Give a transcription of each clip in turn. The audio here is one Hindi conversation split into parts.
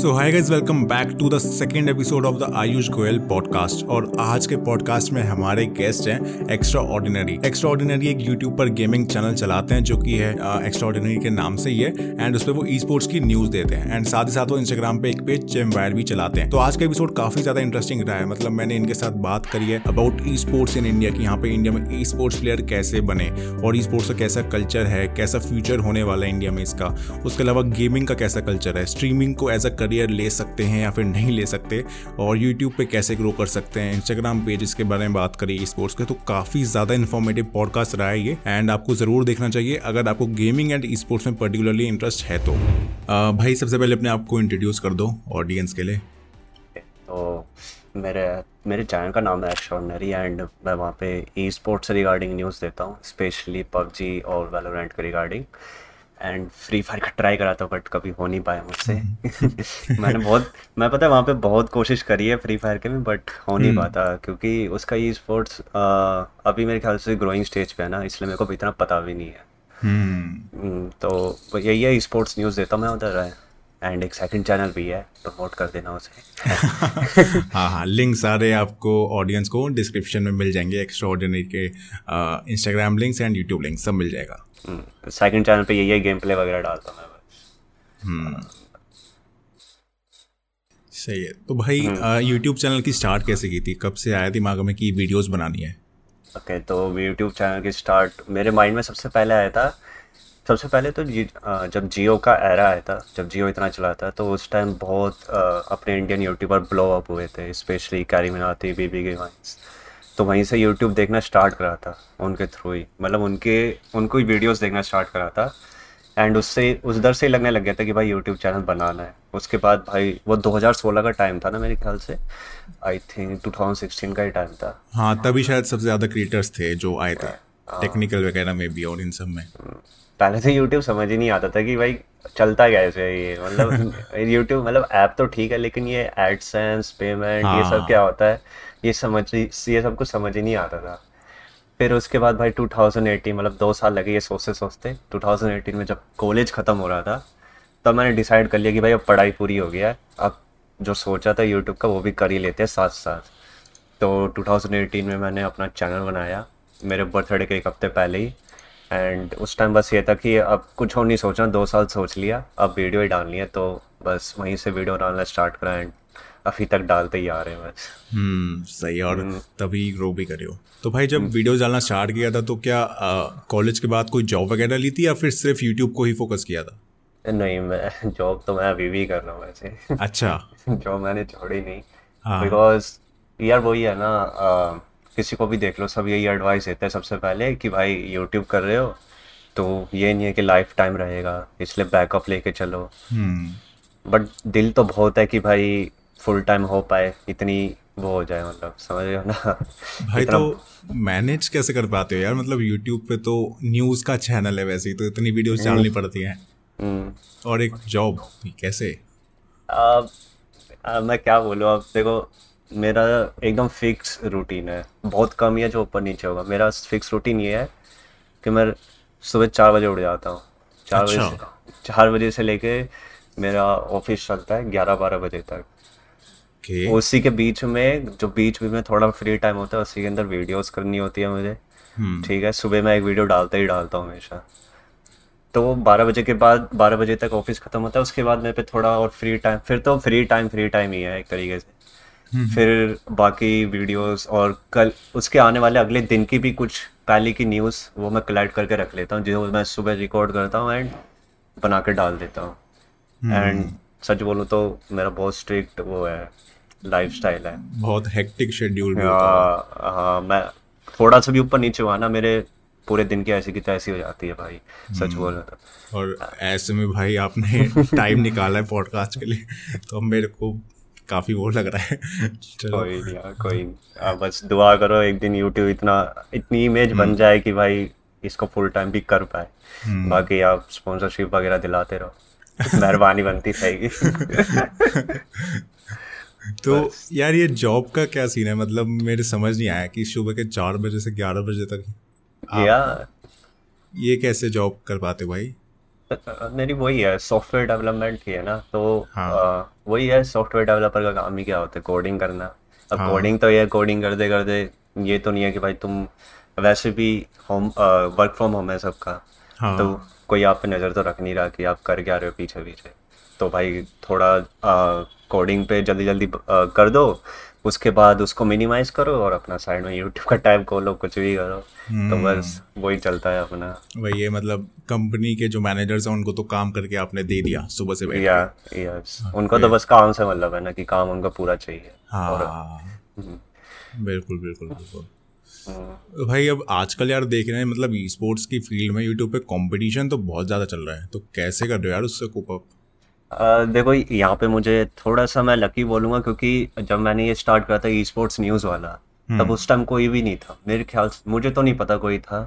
So hi guys, welcome back to the second episode of the Ayush Goyal podcast. और आज के पॉडकास्ट में हमारे गेस्ट हैं एक्स्ट्राऑर्डिनरी। एक्स्ट्राऑर्डिनरी एक यूट्यूब पर गेमिंग चैनल चलाते हैं जो कि है एक्स्ट्राऑर्डिनरी के नाम से ही है, एंड उस पर वो ई स्पोर्ट्स की न्यूज़ देते हैं। एंड साथ ही साथ वो इंस्टाग्राम पे एक पेज जेमवायर भी चलाते हैं। तो आज का एपिसोड काफ़ी ज़्यादा इंटरेस्टिंग रहा है। मतलब मैंने इनके साथ बात करी है about esports in India की, यहाँ पे इंडिया में ई स्पोर्ट्स प्लेयर कैसे बने और ई स्पोर्ट्स का कैसा कल्चर है, कैसा फ्यूचर होने वाला है इंडिया में इसका। उसके अलावा गेमिंग का कैसा कल्चर है, स्ट्रीमिंग को एज अ करियर ले सकते हैं या फिर नहीं ले सकते, और यूट्यूब पे कैसे ग्रो कर सकते हैं, इंस्टाग्राम पेजेस के बारे में बात करी ई स्पोर्ट्स के। तो काफ़ी ज़्यादा इन्फॉर्मेटिव पॉडकास्ट रहा है ये, एंड आपको ज़रूर देखना चाहिए अगर आपको गेमिंग एंड ई स्पोर्ट्स में पर्टिकुलरली इंटरेस्ट है तो। भाई सबसे पहले अपने आप को इंट्रोड्यूस कर दो ऑडियंस के लिए। तो मेरे चैनल का नाम है एक्स्ट्राऑर्डिनरी, एंड मैं वहाँ पे ई स्पोर्ट्स रिगार्डिंग न्यूज़ देता हूँ, स्पेशली पबजी और वैलोरेंट के रिगार्डिंग। एंड फ्री फायर का ट्राई करा था बट कभी हो नहीं पाया मुझसे। मैं पता है वहाँ पे बहुत कोशिश करी है फ्री फायर के भी, बट हो नहीं पाता क्योंकि उसका ई स्पोर्ट्स अभी मेरे ख्याल से ग्रोइंग स्टेज पे है ना, इसलिए मेरे को भी इतना पता भी नहीं है। तो यही है, ई स्पोर्ट्स न्यूज़ देता मैं उधर है, एंड एक सेकंड चैनल भी है, प्रमोट कर देना उसे। हाँ, लिंक सारे आपको ऑडियंस को डिस्क्रिप्शन में मिल जाएंगे, एक्स्ट्राऑर्डिनरी के Instagram links and YouTube links सब मिल जाएगा। सेकंड चैनल पे यही गेम प्ले वगैरह डालता मैं बस। सही है। तो भाई यूट्यूब चैनल की स्टार्ट कैसे की थी, कब से आया दिमाग में कि वीडियोस बनानी है? ओके, तो यूट्यूब चैनल की स्टार्ट मेरे माइंड में सबसे पहले आया था, सबसे पहले तो जब जियो का एरा आया था, जब जियो इतना चला था, तो उस टाइम बहुत अपने इंडियन यूट्यूबर ब्लो अप हुए थे, स्पेशली कैरी मिनाती, BGMI। तो वहीं से यूट्यूब देखना स्टार्ट करा था उनके थ्रू ही, मतलब उनको ही वीडियोस देखना स्टार्ट करा था। एंड उससे उधर से ही लगने लग गया था कि भाई यूट्यूब चैनल बनाना है। उसके बाद भाई वो 2016 का टाइम था ना मेरे ख्याल से, आई थिंक 2016 का ही टाइम था। हाँ, तभी शायद सबसे ज़्यादा क्रिएटर्स थे जो आए थे टेक्निकल वगैरह में भी और इन सब में। पहले तो यूट्यूब समझ ही नहीं आता था कि भाई चलता क्या है ये, मतलब यूट्यूब मतलब ऐप तो ठीक है, लेकिन ये एडसेंस, पेमेंट, ये सब क्या होता है, ये सब कुछ समझ ही नहीं आता था। फिर उसके बाद भाई 2018, मतलब 2 साल लगे ये सोचते 2018 में जब कॉलेज ख़त्म हो रहा था, तब तो मैंने डिसाइड कर लिया कि भाई अब पढ़ाई पूरी हो गया है, अब जो सोचा था यूट्यूब का वो भी कर ही लेते हैं साथ साथ। तो 2018 में मैंने अपना चैनल बनाया, मेरे बर्थडे के एक हफ्ते पहले ही। एंड उस टाइम बस ये था कि अब कुछ और नहीं सोचना, 2 साल सोच लिया, अब वीडियो ही डालनी है, तो बस वहीं से वीडियो डालना स्टार्ट करा, एंड अभी तक डालते ही आ रहे हैं बस। सही, और तभी ग्रो भी करे हो। तो भाई जब वीडियो डालना स्टार्ट किया था तो क्या कॉलेज के बाद कोई जॉब वगैरह ली थी या फिर सिर्फ यूट्यूब को ही फोकस किया था? नहीं, मैं जॉब तो मैं अभी भी कर रहा हूँ वैसे। अच्छा। जॉब मैंने छोड़ी नहीं, बिकॉज यार वही है ना, किसी को भी देख लो सब यही एडवाइस देते हैं सबसे पहले कि भाई यूट्यूब कर रहे हो तो ये नहीं है कि लाइफ टाइम रहेगा, इसलिए बैकअप लेके चलो। बट दिल तो बहुत है कि भाई फुल टाइम हो पाए, इतनी वो हो जाए, मतलब समझ रहे हो ना। भाई तो मैनेज कैसे कर पाते हो यार, मतलब यूट्यूब पे तो न्यूज़ का चैनल है वैसे ही, तो इतनी वीडियोस डालनी पड़ती हैं और एक जॉब कैसे? मैं क्या बोलूँ, आप देखो मेरा एकदम फिक्स रूटीन है, बहुत कम ही है जो ऊपर नीचे होगा। मेरा फिक्स रूटीन ये है कि मैं सुबह 4 बजे उठ जाता हूँ, 4 बजे से लेके मेरा ऑफिस चलता है 11-12 बजे तक। उसी के बीच में जो बीच में थोड़ा फ्री टाइम होता है, उसी के अंदर वीडियोस करनी होती है मुझे, ठीक है। सुबह मैं एक वीडियो डालता हूँ हमेशा, तो 12 बजे के बाद, 12 बजे तक ऑफिस खत्म होता है, उसके बाद मेरे पे थोड़ा और फ्री टाइम, फिर तो फ्री टाइम ही है एक तरीके से। फिर बाकी वीडियोस और कल उसके आने वाले अगले दिन की भी कुछ पहले की न्यूज़ वो मैं कलेक्ट करके रख लेता हूँ, जो मैं सुबह रिकॉर्ड करता हूँ एंड बना के डाल देता हूँ। एंड सच बोलूँ तो मेरा बहुत स्ट्रिक्ट वो है, लाइफस्टाइल है, बहुत हेक्टिक शेड्यूल भी होता है। हाँ, मैं थोड़ा सा भी ऊपर नीचे हुआ ना, मेरे पूरे दिन की ऐसी की तैसी हो जाती है भाई, सच बोल रहा था। और ऐसे में भाई आपने टाइम निकाला है पॉडकास्ट के लिए, तो मेरे को काफी वो लग रहा है। कोई बस दुआ करो एक दिन यूट्यूब इतनी इमेज बन जाए कि भाई इसको फुल टाइम भी कर पाए, बाकी आप स्पॉन्सरशिप वगैरह दिलाते रहो, मेहरबानी बनती रहेगी। तो यार ये जॉब का क्या सीन है, मतलब मेरे समझ नहीं आया कि सुबह के 4 बजे से 11 बजे तक ये कैसे जॉब कर पाते भाई? मेरी वही है, सॉफ्टवेयर डेवलपमेंट की है ना, तो वही है सॉफ्टवेयर डेवलपर का काम ही क्या होता है, कोडिंग करना। अब कोडिंग तो ये कोडिंग करते ये तो नहीं है कि भाई तुम, वैसे भी होम वर्क फ्रॉम होम है सबका, तो कोई आप पे नज़र तो रख नहीं रहा कि आप कर क्या रहे हो पीछे पीछे, तो भाई थोड़ा कोडिंग पे जल्दी जल्दी कर दो, उसके बाद उसको मिनिमाइज करो और अपना साइड में यूट्यूब का टाइप खोलो, कुछ भी करो। तो बस वही चलता है अपना, वही है। मतलब कंपनी के जो मैनेजर्स हैं उनको तो काम करके आपने दे दिया सुबह से बैठ के। यस, उनको तो बस काम से मतलब है ना कि काम उनका पूरा चाहिए। बिल्कुल बिल्कुल बिल्कुल भाई। अब आजकल यार देख रहे हैं मतलब ई स्पोर्ट्स की फील्ड में यूट्यूब पे कंपटीशन तो बहुत ज़्यादा चल रहा है, तो कैसे कर रहे हो यार उससे कोप अप? देखो यहाँ पे मुझे थोड़ा सा मैं लकी बोलूँगा, क्योंकि जब मैंने ये स्टार्ट करा था ई स्पोर्ट्स न्यूज़ वाला, तब उस टाइम कोई भी नहीं था मेरे ख्याल से, मुझे तो नहीं पता कोई था,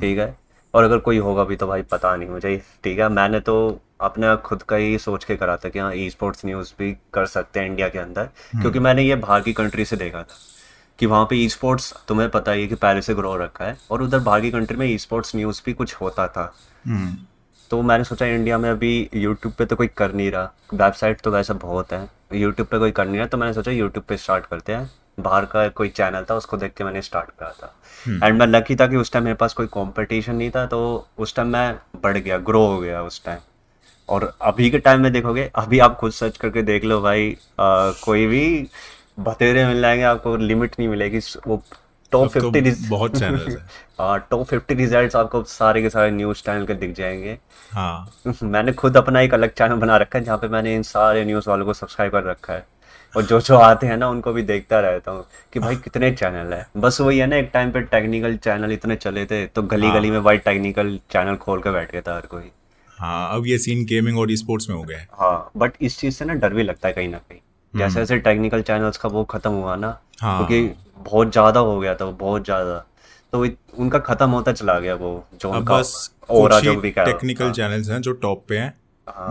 ठीक है, और अगर कोई होगा भी तो भाई पता नहीं मुझे, ठीक है। मैंने तो अपना खुद का ही सोच के करा था कि हाँ ई स्पोर्ट्स न्यूज़ भी कर सकते हैं इंडिया के अंदर, क्योंकि मैंने ये बाहर की कंट्री से देखा था कि वहाँ पे ई स्पोर्ट्स तुम्हें पता ही है कि पहले से ग्रो रखा है, और उधर बाहर की कंट्री में ई स्पोर्ट्स न्यूज़ भी कुछ होता था। तो मैंने सोचा इंडिया में अभी यूट्यूब पे तो कोई कर नहीं रहा, वेबसाइट तो वैसा बहुत है, यूट्यूब पे कोई कर नहीं रहा, तो मैंने सोचा यूट्यूब पे स्टार्ट करते हैं। बाहर का कोई चैनल था, उसको देख के मैंने स्टार्ट करा था, एंड मैं लकी था कि उस टाइम मेरे पास कोई कंपटीशन नहीं था, तो उस टाइम मैं बढ़ गया, ग्रो हो गया उस टाइम। और अभी के टाइम में देखोगे, अभी आप खुद सर्च करके देख लो भाई, कोई भी बतेरे मिल जाएंगे आपको, लिमिट नहीं मिलेगी। वो टॉप 50 बहुत चैनल्स हैं, टॉप 50 रिजल्ट्स आपको सारे के सारे न्यूज़ चैनल के दिख जाएंगे। मैंने खुद अपना एक अलग चैनल बना रखा है, जहाँ पे मैंने इन सारे न्यूज़ वालों को सब्सक्राइब कर रखा है, और जो जो आते हैं ना उनको भी देखता रहता हूँ कि भाई कितने चैनल है। बस वही है ना, एक टाइम पे टेक्निकल चैनल इतने चले थे, तो गली गली में भाई टेक्निकल चैनल खोल कर बैठ गया था हर कोई। अब ये सीन गेमिंग और ई स्पोर्ट्स में हो गया है। बट इस चीज़ से ना डर भी लगता है कहीं ना कहीं, जैसे जैसे टेक्निकल चैनल्स का वो खत्म हुआ ना, क्योंकि बहुत ज्यादा हो गया था, बहुत ज्यादा, तो उनका खत्म होता चला गया वो जो उनका ओरा जो भी कह टेक्निकल चैनल्स हैं जो टॉप पे हैं,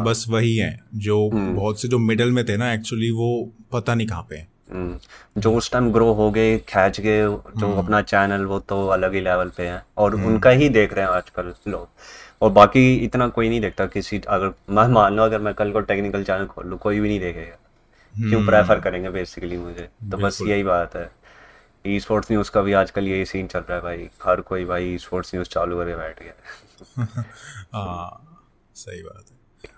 बस वही हैं। जो बहुत से जो मिडिल में थे ना एक्चुअली, वो पता नहीं कहाँ पे हैं, जो उस टाइम ग्रो हो गए, खींच गए जो अपना चैनल, वो तो अलग ही लेवल पे हैं, और उनका ही देख रहे हैं आजकल लोग, और बाकी इतना कोई नहीं देखता किसी। अगर मैं मान लो, अगर मैं कल को टेक्निकल चैनल खोल लूँ, कोई भी नहीं देखेगा, क्यों प्रेफर करेंगे बेसिकली मुझे। तो बस यही बात है, ई स्पोर्ट्स न्यूज़ का भी आजकल यही सीन चल रहा है भाई, हर कोई भाई ई स्पोर्ट्स न्यूज़ चालू करके बैठ गया। सही बात है।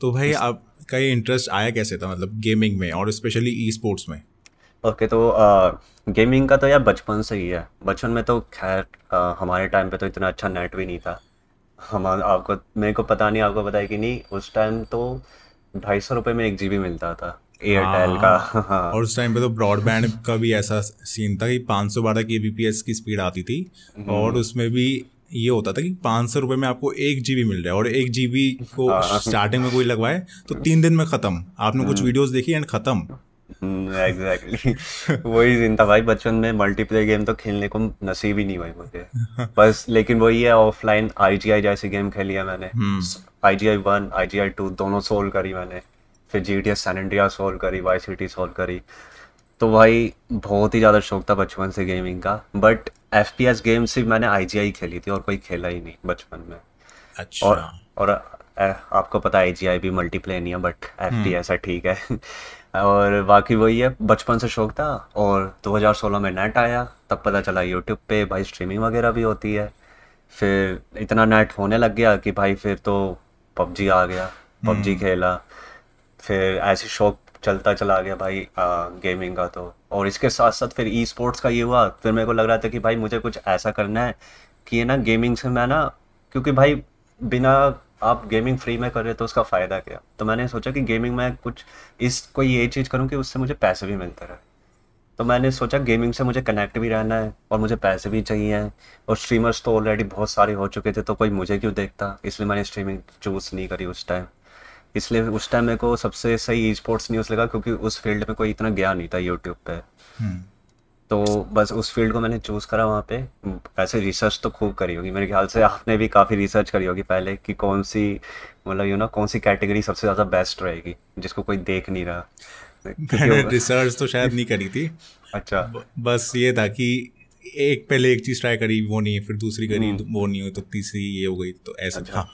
तो भाई आपका ये इंटरेस्ट आया कैसे था, मतलब गेमिंग में और स्पेशली ई स्पोर्ट्स में? ओके, तो गेमिंग का तो यार बचपन से ही है। बचपन में तो खैर हमारे टाइम पे तो इतना अच्छा नेट भी नहीं था, हम आपको मेरे को पता नहीं, आपको पता है कि नहीं, उस टाइम तो 250 रुपये में 1 GB मिलता था एयरटेल का। और उस टाइम पे तो ब्रॉडबैंड का भी ऐसा सीन था कि 512 kbps की स्पीड आती थी, और उसमें भी ये होता था कि 500 रुपये में आपको 1 GB मिल रहा है, और 1 GB को स्टार्टिंग में कोई लगवाए तो 3 दिन में खत्म। आपने कुछ वीडियोस देखी एंड खत्म। एग्जैक्टली वही दिन था भाई। बचपन में मल्टीप्लेयर गेम तो खेलने को नसीब ही नहीं हुई मुझे, बस। लेकिन वही है, ऑफलाइन IGI जैसी गेम खेली है मैंने, IGI 1, IGI 2 दोनों सोल्व करी मैंने, फिर GTA San Andreas सोल्व करी, YCT सोल्व करी। तो भाई बहुत ही ज़्यादा शौक था बचपन से गेमिंग का। बट FPS गेम सिर्फ मैंने IGI खेली थी, और कोई खेला ही नहीं बचपन में। अच्छा। और आपको पता है IGI भी मल्टीप्लेयर नहीं है, बट FPS है, ठीक है। और बाकी वही है, बचपन से शौक था। और 2016 में नेट आया, तब पता चला यूट्यूब पे भाई स्ट्रीमिंग वगैरह भी होती है। फिर इतना नेट होने लग गया कि भाई फिर तो PUBG आ गया, PUBG खेला, फिर ऐसे शौक चलता चला गया भाई गेमिंग का तो। और इसके साथ साथ फिर ई स्पोर्ट्स का ये हुआ, फिर मेरे को लग रहा था कि भाई मुझे कुछ ऐसा करना है कि ये ना गेमिंग से मैं ना, क्योंकि भाई बिना आप गेमिंग फ्री में कर रहे तो उसका फ़ायदा क्या। तो मैंने सोचा कि गेमिंग में कुछ इस कोई ये चीज़ करूँ कि उससे मुझे पैसे भी मिलते रहे। तो मैंने सोचा गेमिंग से मुझे कनेक्ट भी रहना है और मुझे पैसे भी चाहिए हैं, और स्ट्रीमर्स तो ऑलरेडी बहुत सारे हो चुके थे, तो कोई मुझे क्यों देखता, इसलिए मैंने स्ट्रीमिंग चूज़ नहीं करी उस टाइम। इसलिए उस टाइम मेरे को सबसे सही ई स्पोर्ट्स न्यूज़ लगा, क्योंकि उस फील्ड में कोई इतना गया नहीं था यूट्यूब पे। तो बस उस फील्ड को मैंने चूज़ करा। वहाँ पे ऐसे रिसर्च तो खूब करी होगी, मेरे ख्याल से आपने भी काफ़ी रिसर्च करी होगी पहले, कि कौन सी मतलब यू नो कौन सी कैटेगरी सबसे ज़्यादा बेस्ट रहेगी जिसको कोई देख नहीं रहा। मैंने रिसर्च तो शायद नहीं करी थी। अच्छा। बस ये था कि एक पहले एक चीज़ ट्राई करी, वो नहीं, फिर दूसरी करी, वो नहीं, तो तीसरी ये हो गई, तो ऐसा था।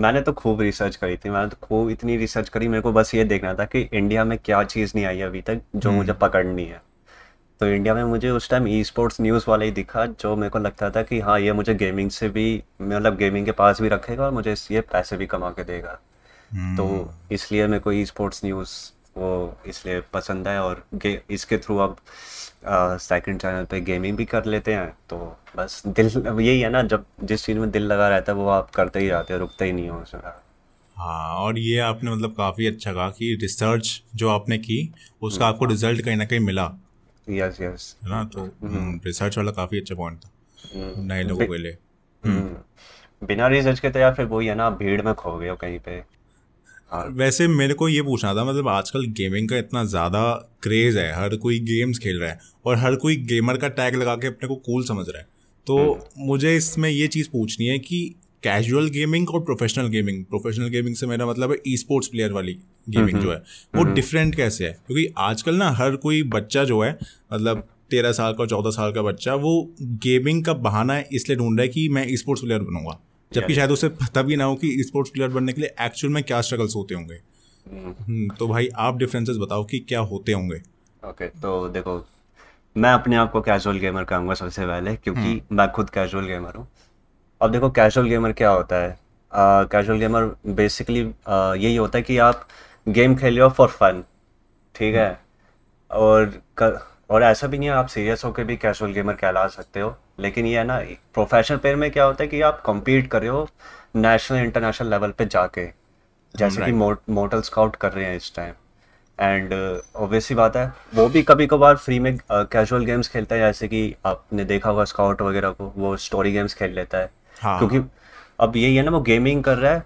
मैंने तो खूब रिसर्च करी थी, मैंने तो खूब इतनी रिसर्च करी, मेरे को बस ये देखना था कि इंडिया में क्या चीज़ नहीं आई अभी तक जो मुझे पकड़नी है। तो इंडिया में मुझे उस टाइम ई स्पोर्ट्स न्यूज़ वाला ही दिखा जो मेरे को लगता था कि हाँ ये मुझे गेमिंग से भी मतलब गेमिंग के पास भी रखेगा और मुझे ये पैसे भी कमा के देगा। तो इसलिए मेरे को ई स्पोर्ट्स न्यूज़ वो इसलिए पसंद है। और इसके थ्रू अब सेकंड चैनल पे गेमिंग भी कर लेते हैं। तो बस दिल यही है ना, जब जिस चीज़ में दिल लगा रहता है वो आप करते ही जाते हो, रुकते ही नहीं हो उसमें। हाँ, और ये आपने मतलब काफ़ी अच्छा कहा कि रिसर्च जो आपने की उसका आपको रिजल्ट कहीं ना कहीं मिला। यस यस, है ना। तो रिसर्च वाला काफ़ी अच्छा पॉइंट था नए लोगों के लिए। बिना रिसर्च के तो यार फिर वही है ना, भीड़ में खो गए हो कहीं पे। वैसे मेरे को ये पूछना था, मतलब आजकल गेमिंग का इतना ज़्यादा क्रेज़ है, हर कोई गेम्स खेल रहा है और हर कोई गेमर का टैग लगा के अपने को कूल समझ रहा है। तो मुझे इसमें ये चीज़ पूछनी है कि कैजुअल गेमिंग और प्रोफेशनल गेमिंग से मेरा मतलब है ई स्पोर्ट्स प्लेयर वाली गेमिंग जो है वो डिफरेंट कैसे है? क्योंकि आजकल ना हर कोई बच्चा जो है, मतलब 13 साल का 14 साल का बच्चा, वो गेमिंग का बहाना इसलिए ढूंढ रहा है कि मैं ई स्पोर्ट्स प्लेयर बनूंगा, जबकि शायद उसे पता भी ना हो कि स्पोर्ट्स प्लेयर बनने के लिए एक्चुअल में क्या स्ट्रगल्स होते होंगे। तो भाई आप डिफरेंसेस बताओ कि क्या होते होंगे। ओके, तो देखो मैं अपने आप को कैजुअल गेमर कहूँगा सबसे पहले, क्योंकि मैं खुद कैजुअल गेमर हूँ। अब देखो कैजुअल गेमर क्या होता है। कैजुअल गेमर बेसिकली यही होता है कि आप गेम खेल रहे हो फॉर फन, ठीक है। और ऐसा भी नहीं है, आप सीरियस होकर भी कैजुअल गेमर कहला सकते हो। लेकिन ये है ना, प्रोफेशनल प्लेयर में क्या होता है कि आप कम्पीट कर रहे हो नेशनल इंटरनेशनल लेवल पे जाके, जैसे कि मोटल स्काउट कर रहे हैं इस टाइम। एंड ऑब्वियसली बात है वो भी कभी कभार फ्री में कैजुअल गेम्स खेलता है, जैसे कि आपने देखा होगा स्काउट वगैरह को, वो स्टोरी गेम्स खेल लेता है। हाँ। क्योंकि अब यही है ना, वो गेमिंग कर रहा है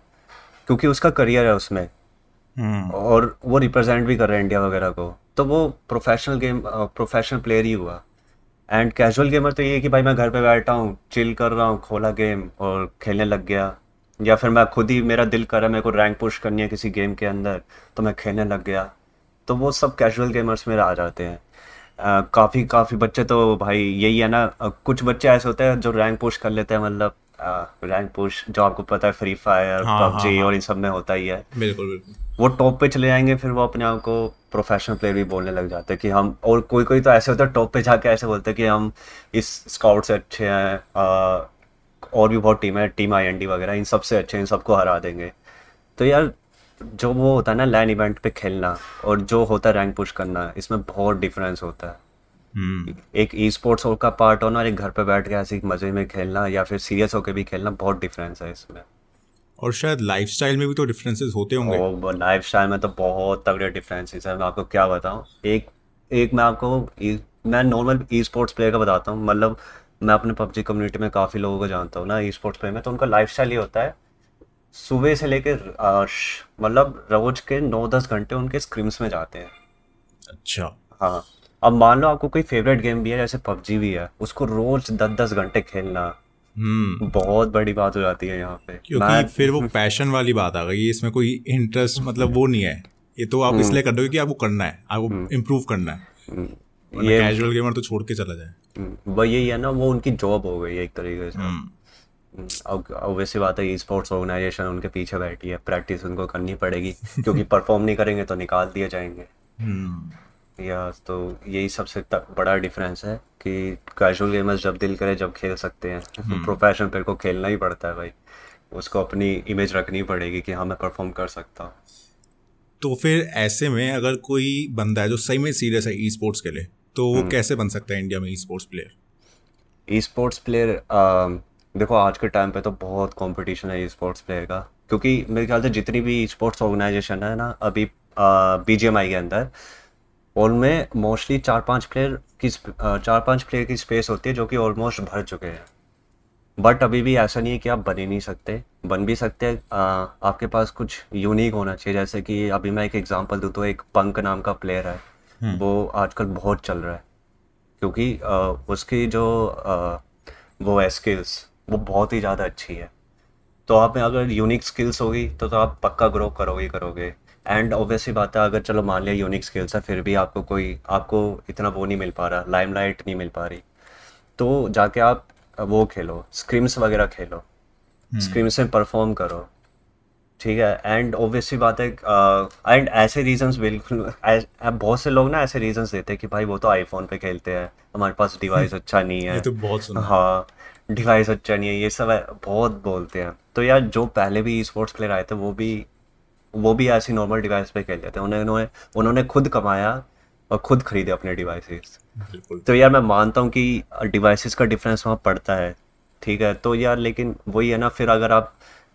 क्योंकि उसका करियर है उसमें, और वो रिप्रेजेंट भी कर रहा है इंडिया वगैरह को। तो वो प्रोफेशनल प्लेयर ही हुआ। एंड कैजुअल गेमर तो ये है कि भाई मैं घर पे बैठा हूँ, चिल कर रहा हूँ, खोला गेम और खेलने लग गया, या फिर मैं खुद ही, मेरा दिल कर रहा है मेरे को रैंक पुश करनी है किसी गेम के अंदर, तो मैं खेलने लग गया। तो वो सब कैजुअल गेमर्स में आ जाते हैं। काफ़ी बच्चे तो भाई यही है ना, कुछ बच्चे ऐसे होते हैं जो रैंक पुश कर लेते हैं, मतलब रैंक पुश जो आपको पता है फ्री फायर, पबजी और इन सब में होता ही है। बिल्कुल। वो टॉप पे चले जाएंगे, फिर वो अपने आप को प्रोफेशनल प्लेयर भी बोलने लग जाते हैं कि हम, और कोई तो ऐसे होता है टॉप पे जाके ऐसे बोलते हैं कि हम इस स्काउट से अच्छे हैं, और भी बहुत टीम है, टीम IND वगैरह, इन सब से अच्छे हैं, इन सबको हरा देंगे। तो यार जो वो होता है ना लैन इवेंट पे खेलना और जो होता है रैंक पुश करना, इसमें बहुत डिफरेंस होता है। एक ई स्पोर्ट्स का पार्ट होना और एक घर पे बैठ के ऐसे मजे में खेलना या फिर सीरियस होके भी खेलना, बहुत डिफरेंस है इसमें। और शायद लाइफस्टाइल में भी तो डिफरेंसेस होते होंगे। ओ, लाइफस्टाइल में तो बहुत तगड़े डिफरेंसेस हैं। मैं आपको क्या बताऊँ, एक मैं आपको मैं नॉर्मल ई स्पोर्ट्स प्लेयर का बताता हूँ। मतलब मैं अपने PUBG कम्युनिटी में काफ़ी लोगों को जानता हूँ ना ई स्पोर्ट्स प्लेयर में, तो उनका लाइफस्टाइल ये होता है सुबह से लेकर मतलब रोज के 9-10 घंटे उनके स्क्रिम्स में जाते हैं। अच्छा। हाँ, अब मान लो आपको कोई फेवरेट गेम भी है, जैसे PUBG भी है, उसको रोज 10-10 घंटे खेलना बहुत बड़ी बात हो जाती है यहाँ पे, क्योंकि फिर वो पैशन वाली बात आ गई। इसमें कोई इंटरेस्ट मतलब वो नहीं है, ये तो आप इसलिए कर रहे हो कि आपको करना है, आपको इम्प्रूव करना है। ये कैजुअल गेमर तो छोड़ के चला जाए, वो यही है ना, वो उनकी जॉब हो गई एक तरीके से। अब वैसी बात है ई स्पोर्ट्स ऑर्गेनाइजेशन उनके पीछे बैठी है, प्रैक्टिस उनको करनी पड़ेगी क्योंकि परफॉर्म नहीं करेंगे तो निकाल दिए जाएंगे। यस, तो यही सबसे बड़ा डिफरेंस है कि कैजुअल गेमर्स जब दिल करे जब खेल सकते हैं, प्रोफेशनल प्लेयर को खेलना ही पड़ता है भाई, उसको अपनी इमेज रखनी पड़ेगी कि हाँ मैं परफॉर्म कर सकता हूँ। तो फिर ऐसे में अगर कोई बंदा है जो सही में सीरियस है ई स्पोर्ट्स के लिए, तो वो कैसे बन सकता है इंडिया में ई स्पोर्ट्स प्लेयर? देखो आज के टाइम पे तो बहुत कंपटीशन है ई स्पोर्ट्स प्लेयर का, क्योंकि मेरे ख्याल से जितनी भी ई स्पोर्ट्स ऑर्गेनाइजेशन है ना अभी BGMI के अंदर, उनमें मोस्टली 4-5 प्लेयर की स्पेस होती है जो कि ऑलमोस्ट भर चुके हैं। बट अभी भी ऐसा नहीं है कि आप बन ही नहीं सकते, बन भी सकते हैं। आपके पास कुछ यूनिक होना चाहिए। जैसे कि अभी मैं एक एग्जांपल दूँ तो एक पंक नाम का प्लेयर है, वो आजकल बहुत चल रहा है क्योंकि उसकी जो वो है स्किल्स, वो बहुत ही ज़्यादा अच्छी है। तो आप में अगर यूनिक स्किल्स होगी तो आप पक्का ग्रो करोगे। एंड ऑब्वियसली बात है, अगर चलो मान लिया यूनिक स्किल्स है, फिर भी आपको आपको इतना वो नहीं मिल पा रहा, लाइमलाइट नहीं मिल पा रही, तो जाके आप वो खेलो, स्क्रिम्स वगैरह खेलो, स्क्रिम्स में परफॉर्म करो। ठीक है। एंड ऑब्वियसली बात है, एंड ऐसे रीजंस बिल्कुल बहुत से लोग ना ऐसे रीजंस देते हैं कि भाई वो तो आईफोन पे खेलते हैं, हमारे पास डिवाइस अच्छा नहीं है, ये तो बहुत सुना, हाँ डिवाइस अच्छा नहीं है, ये सब बहुत बोलते हैं। तो यार जो पहले भी ई स्पोर्ट्स प्लेयर आए थे वो भी ऐसी नॉर्मल डिवाइस पे खेलते थे, उन्होंने खुद कमाया और खुद खरीदे अपने डिवाइसेस। तो यार मैं मानता हूँ कि डिवाइसेस का डिफरेंस वहाँ पड़ता है, ठीक है। तो यार लेकिन वही है ना, फिर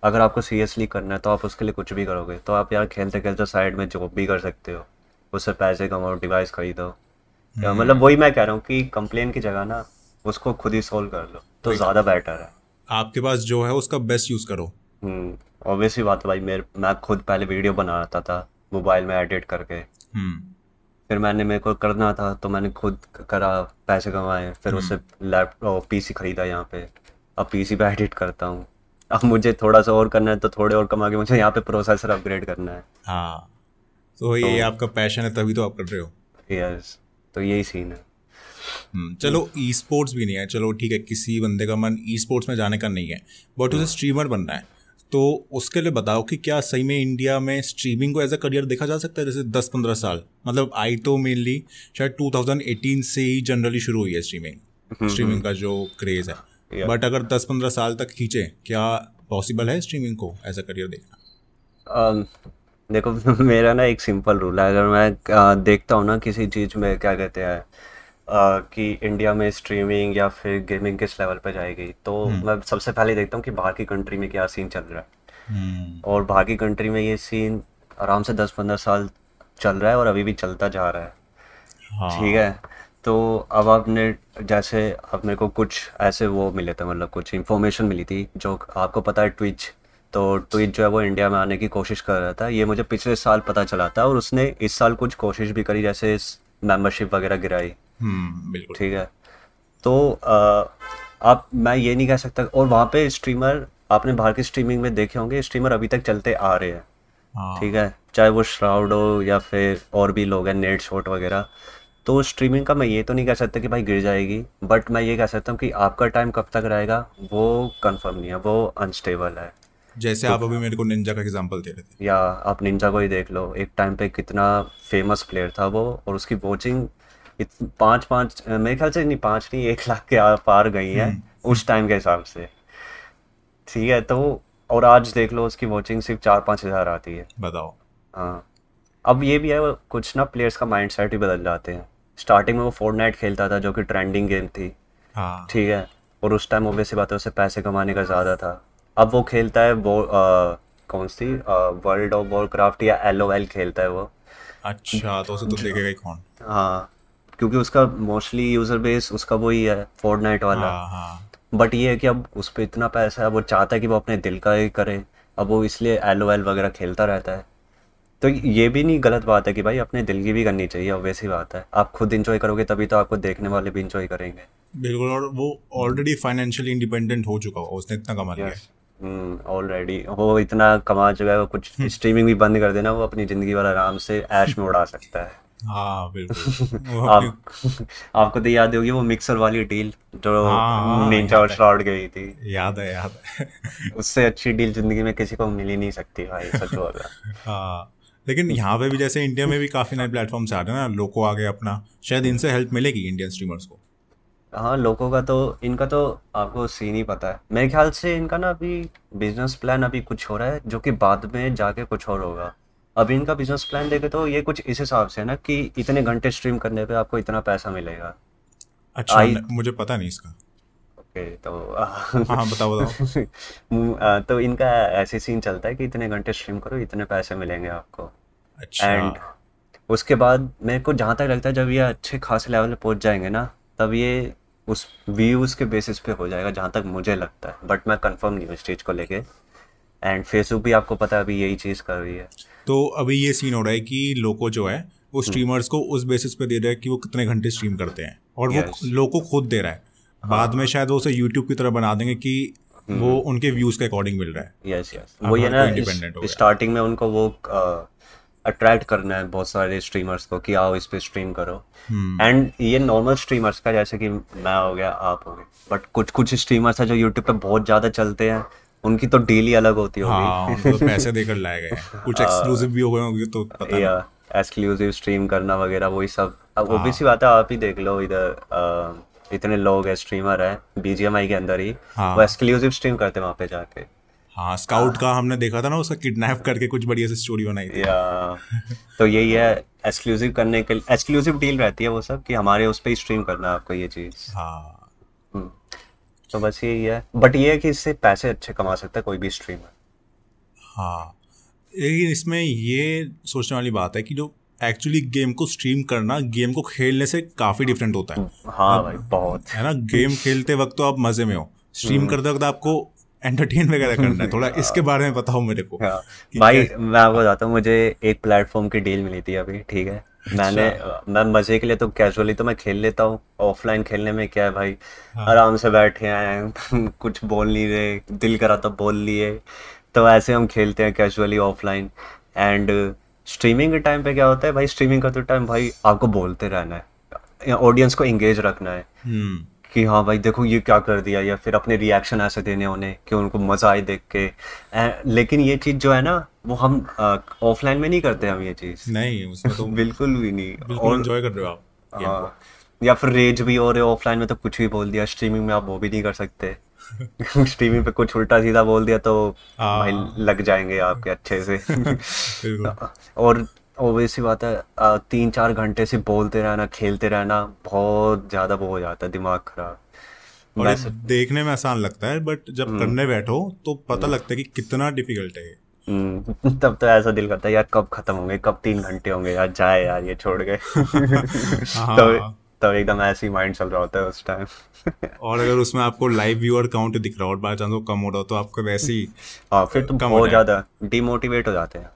अगर आपको सीरियसली करना है तो आप उसके लिए कुछ भी करोगे, तो आप यार खेलते खेलते साइड में जॉब भी कर सकते हो, उससे पैसे कमाओ, डिवाइस खरीदो। मतलब वही मैं कह रहा हूँ कि कंप्लेन की जगह ना उसको खुद ही सोल्व कर लो तो ज़्यादा बेटर है। आपके पास जो है उसका बेस्ट यूज़ करो। ऑब्वियसली बात है भाई, मैं खुद पहले वीडियो बना रहा था मोबाइल में एडिट करके, फिर मेरे को करना था तो मैंने खुद करा, पैसे कमाए, फिर उससे लैपटॉप पीसी खरीदा यहाँ पे, अब पीसी पे एडिट करता हूँ। अब मुझे थोड़ा सा और करना है तो थोड़े और कमा के मुझे यहाँ पे प्रोसेसर अपग्रेड करना है। हाँ तो ये आपका पैशन है तभी तो आप कर रहे हो। यस, तो यही सीन है। चलो ई स्पोर्ट्स भी नहीं है, चलो ठीक है, किसी बंदे का मन ई स्पोर्ट्स में जाने का नहीं है बट उसे स्ट्रीमर बनना है, तो उसके लिए बताओ कि क्या सही में इंडिया में स्ट्रीमिंग को एज अ करियर देखा जा सकता है? जैसे 10-15 साल, मतलब आई तो मेनली शायद 2018 से ही जनरली शुरू हुई है स्ट्रीमिंग का जो क्रेज़ है, बट अगर 10-15 साल तक खींचे, क्या पॉसिबल है स्ट्रीमिंग को एज अ करियर देखना? देखो मेरा ना एक सिंपल रूल है, अगर मैं देखता हूँ ना किसी चीज़ में क्या कहते हैं कि इंडिया में स्ट्रीमिंग या फिर गेमिंग किस लेवल पे जाएगी, तो मैं सबसे पहले देखता हूँ कि बाहर की कंट्री में क्या सीन चल रहा है। और बाहर की कंट्री में ये सीन आराम से 10-15 साल चल रहा है और अभी भी चलता जा रहा है, ठीक है। तो अब आपने जैसे अपने को कुछ ऐसे वो मिले थे, मतलब कुछ इन्फॉर्मेशन मिली थी, जो आपको पता है ट्विच, तो ट्विच जो है वो इंडिया में आने की कोशिश कर रहा था, ये मुझे पिछले साल पता चला था, और उसने इस साल कुछ कोशिश भी करी, जैसे मेंबरशिप वगैरह गिराई, बिल्कुल ठीक है। तो आप मैं ये नहीं कह सकता, और वहाँ पे स्ट्रीमर आपने बाहर की स्ट्रीमिंग में देखे होंगे, स्ट्रीमर अभी तक चलते आ रहे हैं, ठीक है, चाहे वो श्राउड हो या फिर और भी लोग हैं, नेटशॉट वगैरह। तो स्ट्रीमिंग का मैं ये तो नहीं कह सकता कि भाई गिर जाएगी, बट मैं ये कह सकता हूँ कि आपका टाइम कब तक रहेगा वो कन्फर्म नहीं है, वो अनस्टेबल है। जैसे तो, आप अभी मेरे को निंजा का एग्जांपल दे रहे थे, या आप निंजा को ही देख लो, एक टाइम पे कितना फेमस प्लेयर था वो, और उसकी वॉचिंग 5 मेरे ख्याल से नहीं 1 लाख के पार गई है उस टाइम के हिसाब से, ठीक है। तो और आज देख लो उसकी वॉचिंग सिर्फ 4-5 हज़ार आती है, बताओ। हाँ, अब ये भी है कुछ ना प्लेयर्स का माइंडसेट ही बदल जाते हैं। स्टार्टिंग में वो फोर्टनाइट खेलता था जो कि ट्रेंडिंग गेम थी, ठीक है, और उस टाइम ऑब्वियसली बात है उसे पैसे कमाने का ज़्यादा था। अब वो खेलता है वो कौन सी वर्ल्ड ऑफ वॉरक्राफ्ट या LOL खेलता है वो। अच्छा, तो उसे तो देखेगा ही कौन? हाँ, क्योंकि उसका मोस्टली यूज़र बेस उसका वही है, फोर्टनाइट वाला। बट ये है कि अब उस पर इतना पैसा है, वो चाहता है कि वो अपने दिल का ही करे, अब वो इसलिए LOL वगैरह खेलता रहता है। तो ये भी नहीं गलत बात है कि भाई अपने दिल की भी करनी चाहिए, ऑब्वियस ही बात है। आप खुद इंजॉय करोगे तभी तो आपको देखने वाले भी इंजॉय करेंगे। बिल्कुल, और वो ऑलरेडी फाइनेंशियली इंडिपेंडेंट हो चुका हो, उसने इतना कमा लिया ऑलरेडी, वो इतना कमा चुका है, वो कुछ स्ट्रीमिंग भी बंद कर देना, वो अपनी ज़िंदगी वाला आराम से ऐश में उड़ा सकता है। हाँ बिल्कुल। आपको तो याद होगी वो मिक्सर वाली डील जो निंजा और श्राउड गई थी, याद है। उससे अच्छी डील जिंदगी में किसी को मिल ही नहीं सकती भाई, सच बोल रहा। लेकिन यहाँ पे भी जैसे इंडिया में भी काफ़ी नए प्लेटफॉर्म्स आ रहे हैं ना, लोको आ गए अपना, शायद इनसे हेल्प मिलेगी इंडियन स्ट्रीमर्स को। हाँ, लोगों का तो इनका तो आपको सीन ही पता है, मेरे ख्याल से इनका ना अभी बिजनेस प्लान अभी कुछ हो रहा है जो कि बाद में जाके कुछ और होगा। अभी इनका बिजनेस प्लान देखे तो ये कुछ इस हिसाब से है ना कि इतने घंटे स्ट्रीम करने पे आपको इतना पैसा मिलेगा। अच्छा, मुझे पता नहीं इसका। ओके, तो हाँ बताओ। तो इनका ऐसे सीन चलता है कि इतने घंटे स्ट्रीम करो, इतने पैसे मिलेंगे आपको। अच्छा। एंड उसके बाद मेरे को जहाँ तक लगता है जब ये अच्छे खासे लेवल पे पहुँच जाएंगे ना, तब ये उस व्यूज़ के बेसिस पे हो जाएगा, जहाँ तक मुझे लगता है, बट मैं कंफर्म नहीं हूँ इस चीज़ को लेके। एंड फेसबुक भी आपको पता है अभी यही चीज़ कर रही है। तो अभी ये सीन हो रहा है कि लोको जो है वो स्ट्रीमर्स को उस बेसिस पे दे रहा है कि वो कितने घंटे स्ट्रीम करते हैं, और वो लोको खुद दे रहा है। बाद में शायद वो उसे यूट्यूब की तरह बना देंगे कि वो उनके व्यूज़ के अकॉर्डिंग मिल रहा है। यस, वो ये ना स्टार्टिंग में उनको वो अट्रैक्ट करना है बहुत सारे स्ट्रीमर्स को कि आओ इस पे स्ट्रीम करो। एंड ये नॉर्मल स्ट्रीमर्स का, जैसे कि मैं हो गया, आप हो गए, बट कुछ स्ट्रीमर्स हैं जो यूट्यूब पे बहुत ज़्यादा चलते हैं उनकी तो डील ही अलग होती होगी। हाँ, तो पैसे देकर लाए गए कुछ एक्सक्लूसिव भी हो गए होंगे तो पता या एक्सक्लूसिव स्ट्रीम करना वगैरह वही सब। अब ओबीसी सी बात है, आप ही देख लो इधर इतने लोग है स्ट्रीमर है बीजीएमआई के अंदर ही वो एक्सक्लूसिव स्ट्रीम करते वहाँ पे जाके। हाँ स्काउट का हमने देखा था ना, उसका किडनैप करके कुछ बढ़िया सी स्टोरी बनाई थी। तो यही है एक्सक्लूसिव करने के लिए, एक्सक्लूसिव डील रहती है वो सब कि हमारे उस पे ही स्ट्रीम करना है आपको ये चीज़। हाँ तो बस यही है, बट ये है कि इससे पैसे अच्छे कमा सकता है कोई भी स्ट्रीमर। हाँ लेकिन इसमें ये सोचने वाली बात है कि जो एक्चुअली गेम को स्ट्रीम करना गेम को खेलने से काफ़ी डिफरेंट होता है। हाँ भाई बहुत है ना, गेम खेलते वक्त तो आप मज़े में हो, स्ट्रीम करते वक्त आपको एंटरटेन वगैरह करना है। थोड़ा इसके बारे में बताओ मेरे को। भाई मैं आपको बताता हूँ, मुझे एक प्लेटफॉर्म की डील मिली थी अभी, ठीक है। मैं मजे के लिए तो कैजुअली तो मैं खेल लेता हूँ, ऑफलाइन खेलने में क्या है भाई आराम से बैठे हैं कुछ बोल नहीं रहे, दिल करा तो बोल लिए, तो ऐसे हम खेलते हैं कैजुअली ऑफलाइन। एंड स्ट्रीमिंग के टाइम पे क्या होता है भाई, स्ट्रीमिंग करते टाइम भाई आपको बोलते रहना है, ऑडियंस को एंगेज रखना है कि हाँ भाई देखो ये क्या कर दिया, या फिर अपने रिएक्शन ऐसे देने उन्हें कि उनको मज़ा आए देख के। लेकिन ये चीज़ जो है ना वो हम ऑफलाइन में नहीं करते, हम ये चीज़ नहीं उसमें तो बिल्कुल भी नहीं, और एंजॉय कर रहे हो आप। हाँ या फिर रेज भी हो रहे हो ऑफलाइन में तो कुछ भी बोल दिया, स्ट्रीमिंग में आप वो भी नहीं कर सकते स्ट्रीमिंग पे कुछ उल्टा सीधा बोल दिया तो भाई लग जाएंगे आपके अच्छे से और ओबवियस बात है 3-4 घंटे से बोलते रहना खेलते रहना बहुत ज्यादा वो हो जाता है, दिमाग खराब। और देखने में आसान लगता है बट जब करने बैठो तो पता लगता है कि कितना डिफिकल्ट है। तब तो ऐसा दिल करता है यार कब खत्म होंगे, कब 3 घंटे होंगे यार, जाए यार ये छोड़ गए तब एकदम ऐसी माइंड चल रहा होता है उस टाइम। और अगर उसमें आपको लाइव व्यूअर काउंट दिख रहा हो और बाय चांस वो कम हो रहा हो तो आपको वैसे ही फिर तो बहुत ज्यादा डिमोटिवेट हो जाते हैं।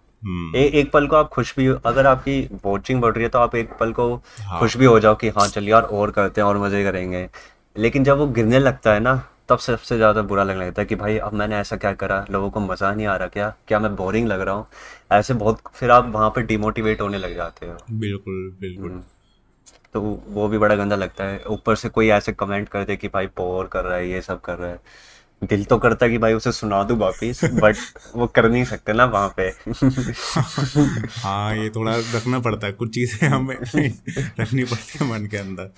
एक पल को आप खुश भी, अगर आपकी वॉचिंग बढ़ रही है तो आप एक पल को खुश भी हो जाओ कि हाँ चलिए यार और करते हैं और मजे करेंगे, लेकिन जब वो गिरने लगता है ना तब सबसे ज्यादा बुरा लगने लगता है कि भाई अब मैंने ऐसा क्या करा, लोगों को मजा नहीं आ रहा, क्या मैं बोरिंग लग रहा हूँ, ऐसे बहुत फिर आप वहाँ पर डिमोटिवेट होने लग जाते हो। बिल्कुल बिल्कुल, तो वो भी बड़ा गंदा लगता है। ऊपर से कोई ऐसे कमेंट कर दे कि भाई बोर कर रहा है ये सब कर रहा है, दिल तो करता है कि भाई उसे सुना दूं वापिस बट वो कर नहीं सकते ना वहाँ पे। हाँ ये थोड़ा रखना पड़ता है, कुछ चीज़ें हमें रखनी पड़ती है मन के अंदर,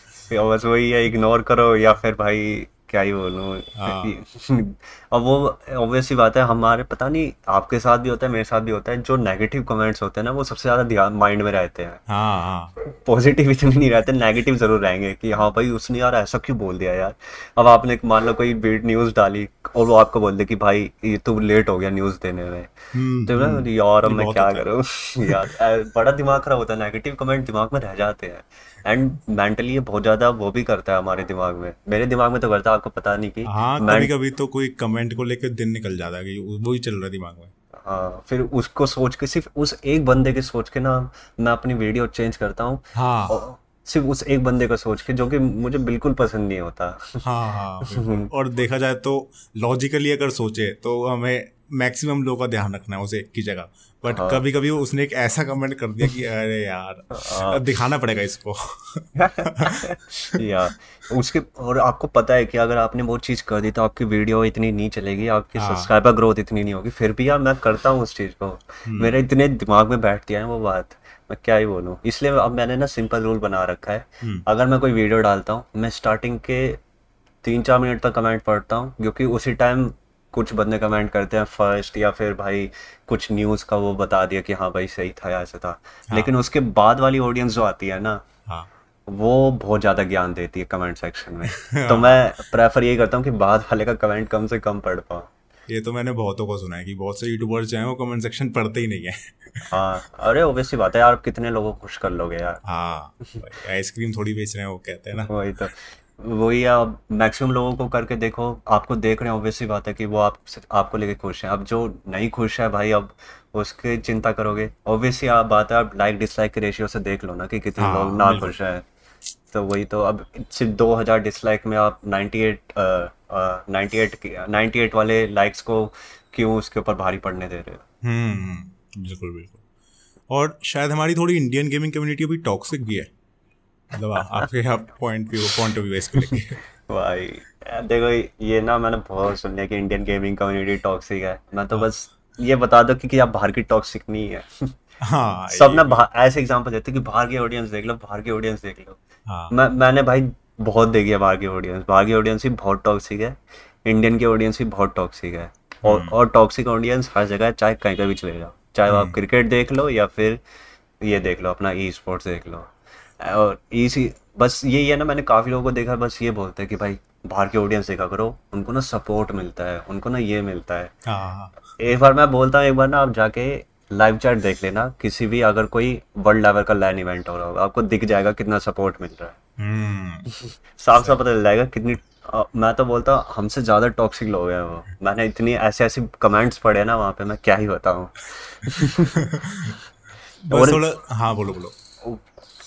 बस वही है इग्नोर करो या फिर भाई क्या ही बोलूँ। और वो ऑब्वियसली बात है हमारे, पता नहीं आपके साथ भी होता है मेरे साथ भी होता है, जो नेगेटिव कमेंट्स होते हैं ना वो सबसे ज़्यादा माइंड में रहते हैं, पॉजिटिव इतने नहीं रहते, नेगेटिव ज़रूर रहेंगे कि हाँ भाई उसने यार ऐसा क्यों बोल दिया यार। अब आपने मान लो कोई बेड न्यूज़ डाली और वो आपको बोल दे कि भाई ये तो लेट हो गया न्यूज़ देने में, तो ना यार अब मैं क्या करूँ यार, बड़ा दिमाग खराब होता है, नेगेटिव कमेंट दिमाग में रह जाते हैं। एंड मेंटली ये बहुत ज्यादा वो भी करता है हमारे दिमाग में, मेरे दिमाग में तो करता है, आपको पता नहीं कि हाँ कभी-कभी तो कोई कमेंट को लेकर दिन निकल जाता है कि वो ही चल रहा है दिमाग में। हाँ फिर उसको सोच के, सिर्फ उस एक बंदे के सोच के ना मैं अपनी वीडियो चेंज करता हूँ। हाँ सिर्फ उस एक बंदे को सोच के, जो कि मुझे बिल्कुल पसंद नहीं होता। हाँ और देखा जाए तो लॉजिकली अगर सोचे तो हमें मैक्सिमम लोगों का ध्यान रखना है उस एक की जगह, बट कभी कभी उसने एक ऐसा कमेंट कर दिया कि अरे यार दिखाना पड़ेगा इसको यार उसके। और आपको पता है कि अगर आपने वो चीज़ कर दी तो आपकी वीडियो इतनी नहीं चलेगी, आपकी सब्सक्राइबर ग्रोथ इतनी नहीं होगी, फिर भी यार मैं करता हूँ उस चीज़ को, मेरे इतने दिमाग में बैठ गया है वो बात, मैं क्या ही बोलूँ। इसलिए अब मैंने ना सिंपल रूल बना रखा है, अगर मैं कोई वीडियो डालता हूँ मैं स्टार्टिंग के 3-4 मिनट तक कमेंट पढ़ता हूँ, क्योंकि उसी टाइम कुछ बंदे कमेंट करते हैं फर्स्ट, या फिर भाई कुछ न्यूज़ का वो बता दिया कि हाँ भाई सही था या ऐसा था, लेकिन उसके बाद वाली ऑडियंस जो आती है ना वो बहुत ज़्यादा ज्ञान देती है कमेंट सेक्शन में तो मैं प्रेफर ये करता हूँ कि बाद वाले का कमेंट कम से कम पढ़ पाऊँ। ये तो मैंने बहुतों को सुना है कि बहुत से यूट्यूबर्स हैं वो कमेंट सेक्शन पढ़ते ही नहीं है। हाँ अरे ऑब्वियसली बात है यार, आप कितने लोगों को खुश कर लोगे यार। हाँ आइसक्रीम थोड़ी बेच रहे हैं वो कहते हैं ना, वही तो वही आप मैक्सिमम लोगों को करके देखो, आपको देख रहे हैं ऑब्वियसली बात है कि वो आपको लेके खुश हैं। अब जो नहीं खुश है भाई अब उसकी चिंता करोगे, ऑब्वियसली आप बात है आप लाइक डिसलाइक के रेशियो से देख लो ना कि कितने लोग ना खुश हैं, तो वही तो अब सिर्फ 2000 डिसलाइक में आप 98 वाले लाइक्स को क्यों उसके ऊपर भारी पड़ने दे रहे हो। बिल्कुल बिल्कुल। और शायद हमारी थोड़ी इंडियन गेमिंग कम्युनिटी अभी टॉक्सिक भी है, मतलब आपके पॉइंट ऑफ व्यू इसको लेके भाई देखो ये ना मैंने बहुत सुन लिया कि इंडियन गेमिंग कम्युनिटी टॉक्सिक है। मैं तो बस ये बता दो कि आप बाहर की टॉक्सिक नहीं है। हाँ, सब ना ऐसे एग्जांपल देते कि बाहर की ऑडियंस देख लो, बाहर की ऑडियंस देख लो। हाँ, मैंने भाई बहुत देखी है बाहर की ऑडियंस भी बहुत टॉक्सिक है, इंडियन की ऑडियंस भी बहुत टॉक्सिक है। और टॉक्सिक ऑडियंस हर जगह, चाहे कहीं पर भी चले जाओ, चाहे आप क्रिकेट देख लो या फिर ये देख लो अपना ई स्पोर्ट्स देख लो। और इसी बस यही है ना, मैंने काफ़ी लोगों को देखा बस ये बोलते हैं कि भाई बाहर के ऑडियंस देखा करो, उनको ना सपोर्ट मिलता है, उनको ना ये मिलता है। एक बार मैं बोलता हूँ, एक बार ना आप जाके लाइव चैट देख लेना, किसी भी अगर कोई वर्ल्ड लेवल का लैन इवेंट हो रहा होगा आपको दिख जाएगा कितना सपोर्ट मिल रहा है। साफ साफ पता चल जाएगा कितनी। मैं तो बोलता हूँ हमसे ज़्यादा टॉक्सिक लोग हैं वो। मैंने इतनी ऐसे कमेंट्स पढ़े ना वहाँ पे, मैं क्या ही बताऊँ। हाँ बोलो।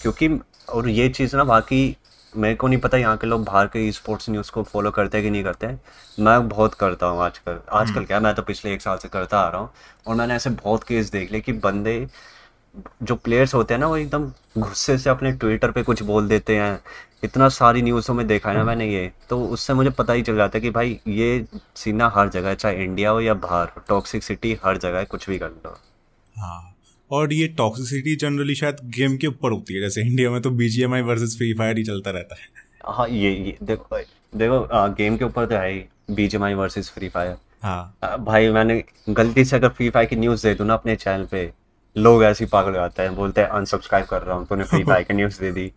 क्योंकि और ये चीज़ ना, बाकी मेरे को नहीं पता यहाँ के लोग बाहर के ई स्पोर्ट्स न्यूज़ को फॉलो करते हैं कि नहीं करते हैं। मैं बहुत करता हूँ आजकल क्या, मैं तो पिछले 1 साल से करता आ रहा हूँ। और मैंने ऐसे बहुत केस देख लिए कि बंदे जो प्लेयर्स होते हैं ना, वो एकदम गुस्से से अपने ट्विटर पे कुछ बोल देते हैं। इतना सारी न्यूज़ों में देखा है ना मैंने ये, तो उससे मुझे पता ही चल जाता है कि भाई ये सीना हर जगह है, चाहे इंडिया हो या बाहर, टॉक्सिसिटी हर जगह है, कुछ भी कर लो। हाँ, और ये टॉक्सिसिटी जनरली शायद गेम के ऊपर होती है। जैसे इंडिया में तो BGMI वर्सेस फ्री फायर ही चलता रहता है। हाँ, ये देखो गेम के ऊपर तो है ही, BGMI वर्सेस फ्री फायर। हाँ भाई, मैंने गलती से अगर फ्री फायर की न्यूज़ दे दूँ ना अपने चैनल पे, लोग ऐसे ही पागल हो जाते हैं, बोलते हैं अनसब्सक्राइब कर रहा हूँ, तूने फ्री फायर की न्यूज़ दे दी।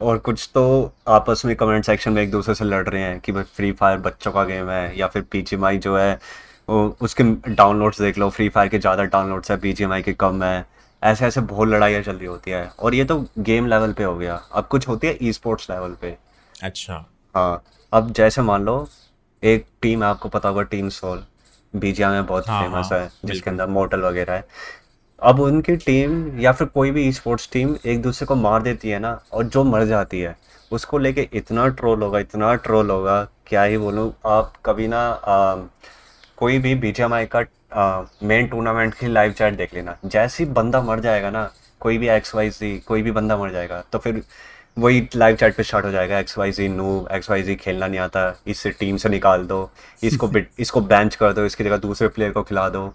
और कुछ तो आपस में कमेंट सेक्शन में एक दूसरे से लड़ रहे हैं कि भाई फ्री फायर बच्चों का गेम है, या फिर BGMI जो है उसके डाउनलोड्स देख लो, फ्री फायर के ज़्यादा डाउनलोड्स है, BGMI के कम है। ऐसे ऐसे बहुत लड़ाइयाँ चल रही होती है। और ये तो गेम लेवल पे हो गया, अब कुछ होती है ई स्पोर्ट्स लेवल पे। अच्छा, हाँ। अब जैसे मान लो एक टीम, आपको पता होगा टीम सोल, BGMI में बहुत फेमस है, जिसके अंदर मोटल वगैरह है। अब उनकी टीम या फिर कोई भी ई स्पोर्ट्स टीम एक दूसरे को मार देती है ना, और जो मर जाती है उसको लेके इतना ट्रोल होगा क्या ही बोलूँ। आप कभी ना कोई भी BGMI का मेन टूर्नामेंट की लाइव चैट देख लेना, जैसे ही बंदा मर जाएगा ना, कोई भी XYZ कोई भी बंदा मर जाएगा, तो फिर वही लाइव चैट पे स्टार्ट हो जाएगा, XYZ नूब, XYZ खेलना नहीं आता, इससे टीम से निकाल दो, इसको बेंच कर दो, इसकी जगह दूसरे प्लेयर को खिला दो।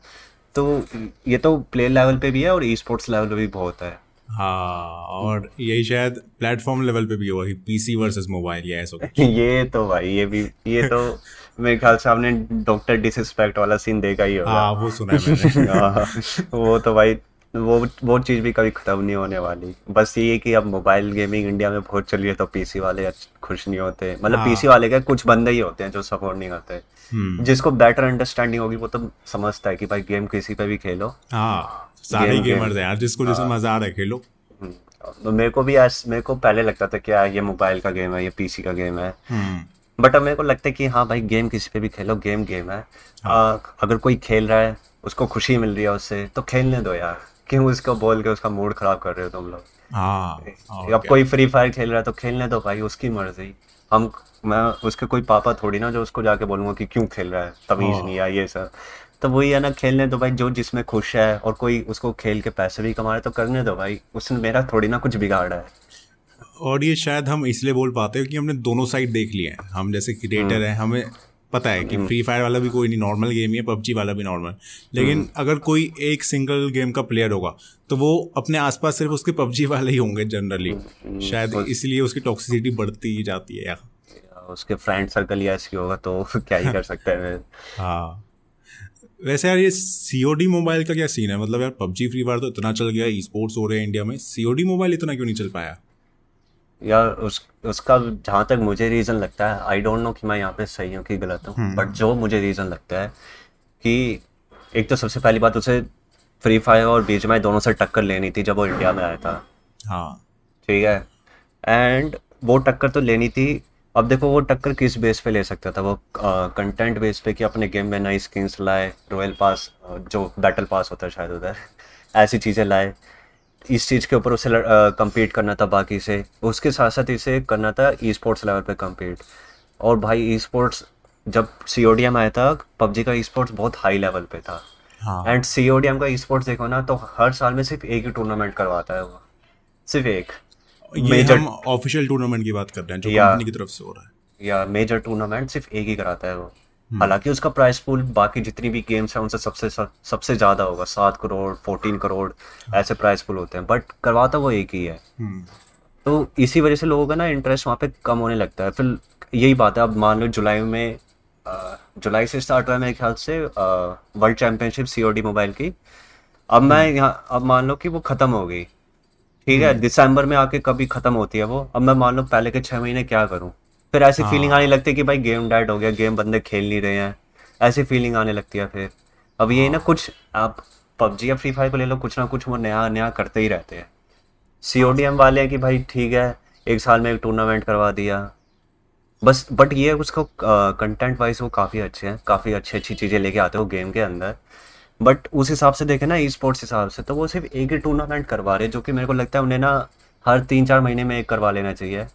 तो ये तो प्लेयर लेवल पे भी है और ई स्पोर्ट्स लेवल पे भी बहुत है। हाँ, और यही शायद प्लेटफॉर्म लेवल पे भी होगा कि PC वर्सेस मोबाइल या ऐसा। ये तो भाई ये तो मेरे ख्याल से आपने डॉक्टर डिसरिस्पेक्ट वाला सीन देखा ही होगा। हाँ, वो सुना है मैंने। वो तो भाई वो चीज़ भी कभी ख़त्म नहीं होने वाली। बस ये कि अब मोबाइल गेमिंग इंडिया में बहुत चली है, तो PC वाले खुश नहीं होते। मतलब PC वाले क्या, कुछ बंदे ही होते हैं जो सपोर्ट नहीं करते। जिसको बेटर अंडरस्टैंडिंग होगी वो तो समझता है कि भाई गेम किसी पे भी खेलो। हाँ, सारे गेमर्स हैं यार, जिसको जैसे मजा आ रहा है खेलो। तो मेरे को पहले लगता था क्या ये मोबाइल का गेम है, ये PC का गेम है, बट अब मेरे को लगता है कि हाँ भाई गेम किसी पे भी खेलो, गेम है। अगर कोई खेल रहा है, उसको खुशी मिल रही है उससे, तो खेलने दो यार, क्यों उसको बोल के उसका मूड खराब कर रहे हो तुम लोग। हाँ, अब कोई फ्री फायर खेल रहा है तो खेलने दो भाई, उसकी मर्जी। मैं उसके कोई पापा थोड़ी ना जो उसको जाके बोलूँगा कि क्यों खेल रहा है, तमीज़ नहीं है ये सब। तो वही है ना, खेलने दो भाई, जो जिसमें खुश है। और कोई उसको खेल के पैसे भी कमा रहे तो करने दो भाई, उसने मेरा थोड़ी ना कुछ बिगाड़ा है। और ये शायद हम इसलिए बोल पाते हैं कि हमने दोनों साइड देख लिए हैं। हम जैसे क्रिएटर हैं, हमें पता है कि फ्री फायर वाला भी कोई नहीं नॉर्मल गेम ही है, PUBG वाला भी नॉर्मल। लेकिन अगर कोई एक सिंगल गेम का प्लेयर होगा तो वो अपने आसपास सिर्फ उसके PUBG वाले ही होंगे जनरली, शायद इसलिए उसकी टॉक्सिसिटी बढ़ती ही जाती है यार। उसके फ्रेंड सर्कल ही ऐसी होगा तो क्या ही कर सकते हैं। हाँ, वैसे यार ये COD मोबाइल का क्या सीन है? मतलब यार PUBG फ्री फायर तो इतना चल गया, ई स्पोर्ट्स हो रहे हैं इंडिया में, COD मोबाइल इतना क्यों नहीं चल पाया यार? उसका जहाँ तक मुझे रीज़न लगता है, आई डोंट नो कि मैं यहाँ पे सही हूँ कि गलत हूँ, बट जो मुझे रीज़न लगता है कि एक तो सबसे पहली बात उसे फ्री फायर और BGMI दोनों से टक्कर लेनी थी जब वो इंडिया में आया था। हाँ, ठीक है, एंड वो टक्कर तो लेनी थी। अब देखो वो टक्कर किस बेस पे ले सकता था? वो कंटेंट बेस पे कि अपने गेम में नई स्किन्स लाए, रॉयल पास जो बैटल पास होता है शायद उधर, ऐसी चीज़ें लाए। इस चीज़ के ऊपर उसे कम्पीट करना था बाकी से। उसके साथ साथ इसे करना था ई स्पोर्ट्स लेवल पे कम्पीट। और भाई ई स्पोर्ट्स जब COD में आया था, PUBG का ई स्पोर्ट्स बहुत हाई लेवल पे था। एंड COD का ई स्पोर्ट्स देखो ना, तो हर साल में सिर्फ एक ही टूर्नामेंट करवाता है वो, सिर्फ एक। ये हम ऑफिशियल टूर्नामेंट की बात कर रहे हैं जो कंपनी की तरफ से हो रहा है। या मेजर टूर्नामेंट सिर्फ एक ही कराता है वो। हालांकि उसका प्राइस पूल बाकी जितनी भी गेम्स हैं उनसे सबसे ज़्यादा होगा, 7 करोड़ 14 करोड़ ऐसे प्राइस पूल होते हैं, बट करवाता वो एक ही है। तो इसी वजह से लोगों का ना इंटरेस्ट वहाँ पे कम होने लगता है। फिर यही बात है, अब मान लो जुलाई से स्टार्ट हुआ है मेरे ख्याल से वर्ल्ड चैम्पियनशिप COD मोबाइल की। अब मान लो कि वो ख़त्म हो गई, ठीक है, दिसंबर में आके कभी ख़त्म होती है वो। अब मैं मान लो पहले के 6 महीने क्या करूँ, फिर ऐसी फीलिंग आने लगती है कि भाई गेम डेड हो गया, गेम बंदे खेल नहीं रहे हैं, ऐसी फीलिंग आने लगती है। फिर अब ये ना कुछ आप पबजी या फ्री फायर को ले लो, कुछ ना कुछ वो नया नया करते ही रहते हैं। CODM वाले हैं कि भाई ठीक है, एक साल में एक टूर्नामेंट करवा दिया बस। बट ये उसका कंटेंट वाइज वो काफ़ी अच्छे हैं, काफ़ी अच्छी अच्छी चीज़ें लेके आते हो गेम के अंदर। बट उस हिसाब से देखें ना, ई स्पोर्ट्स हिसाब से, तो वो सिर्फ एक ही टूर्नामेंट करवा रहे, जो कि मेरे को लगता है उन्हें ना हर 3-4 महीने में एक करवा लेना चाहिए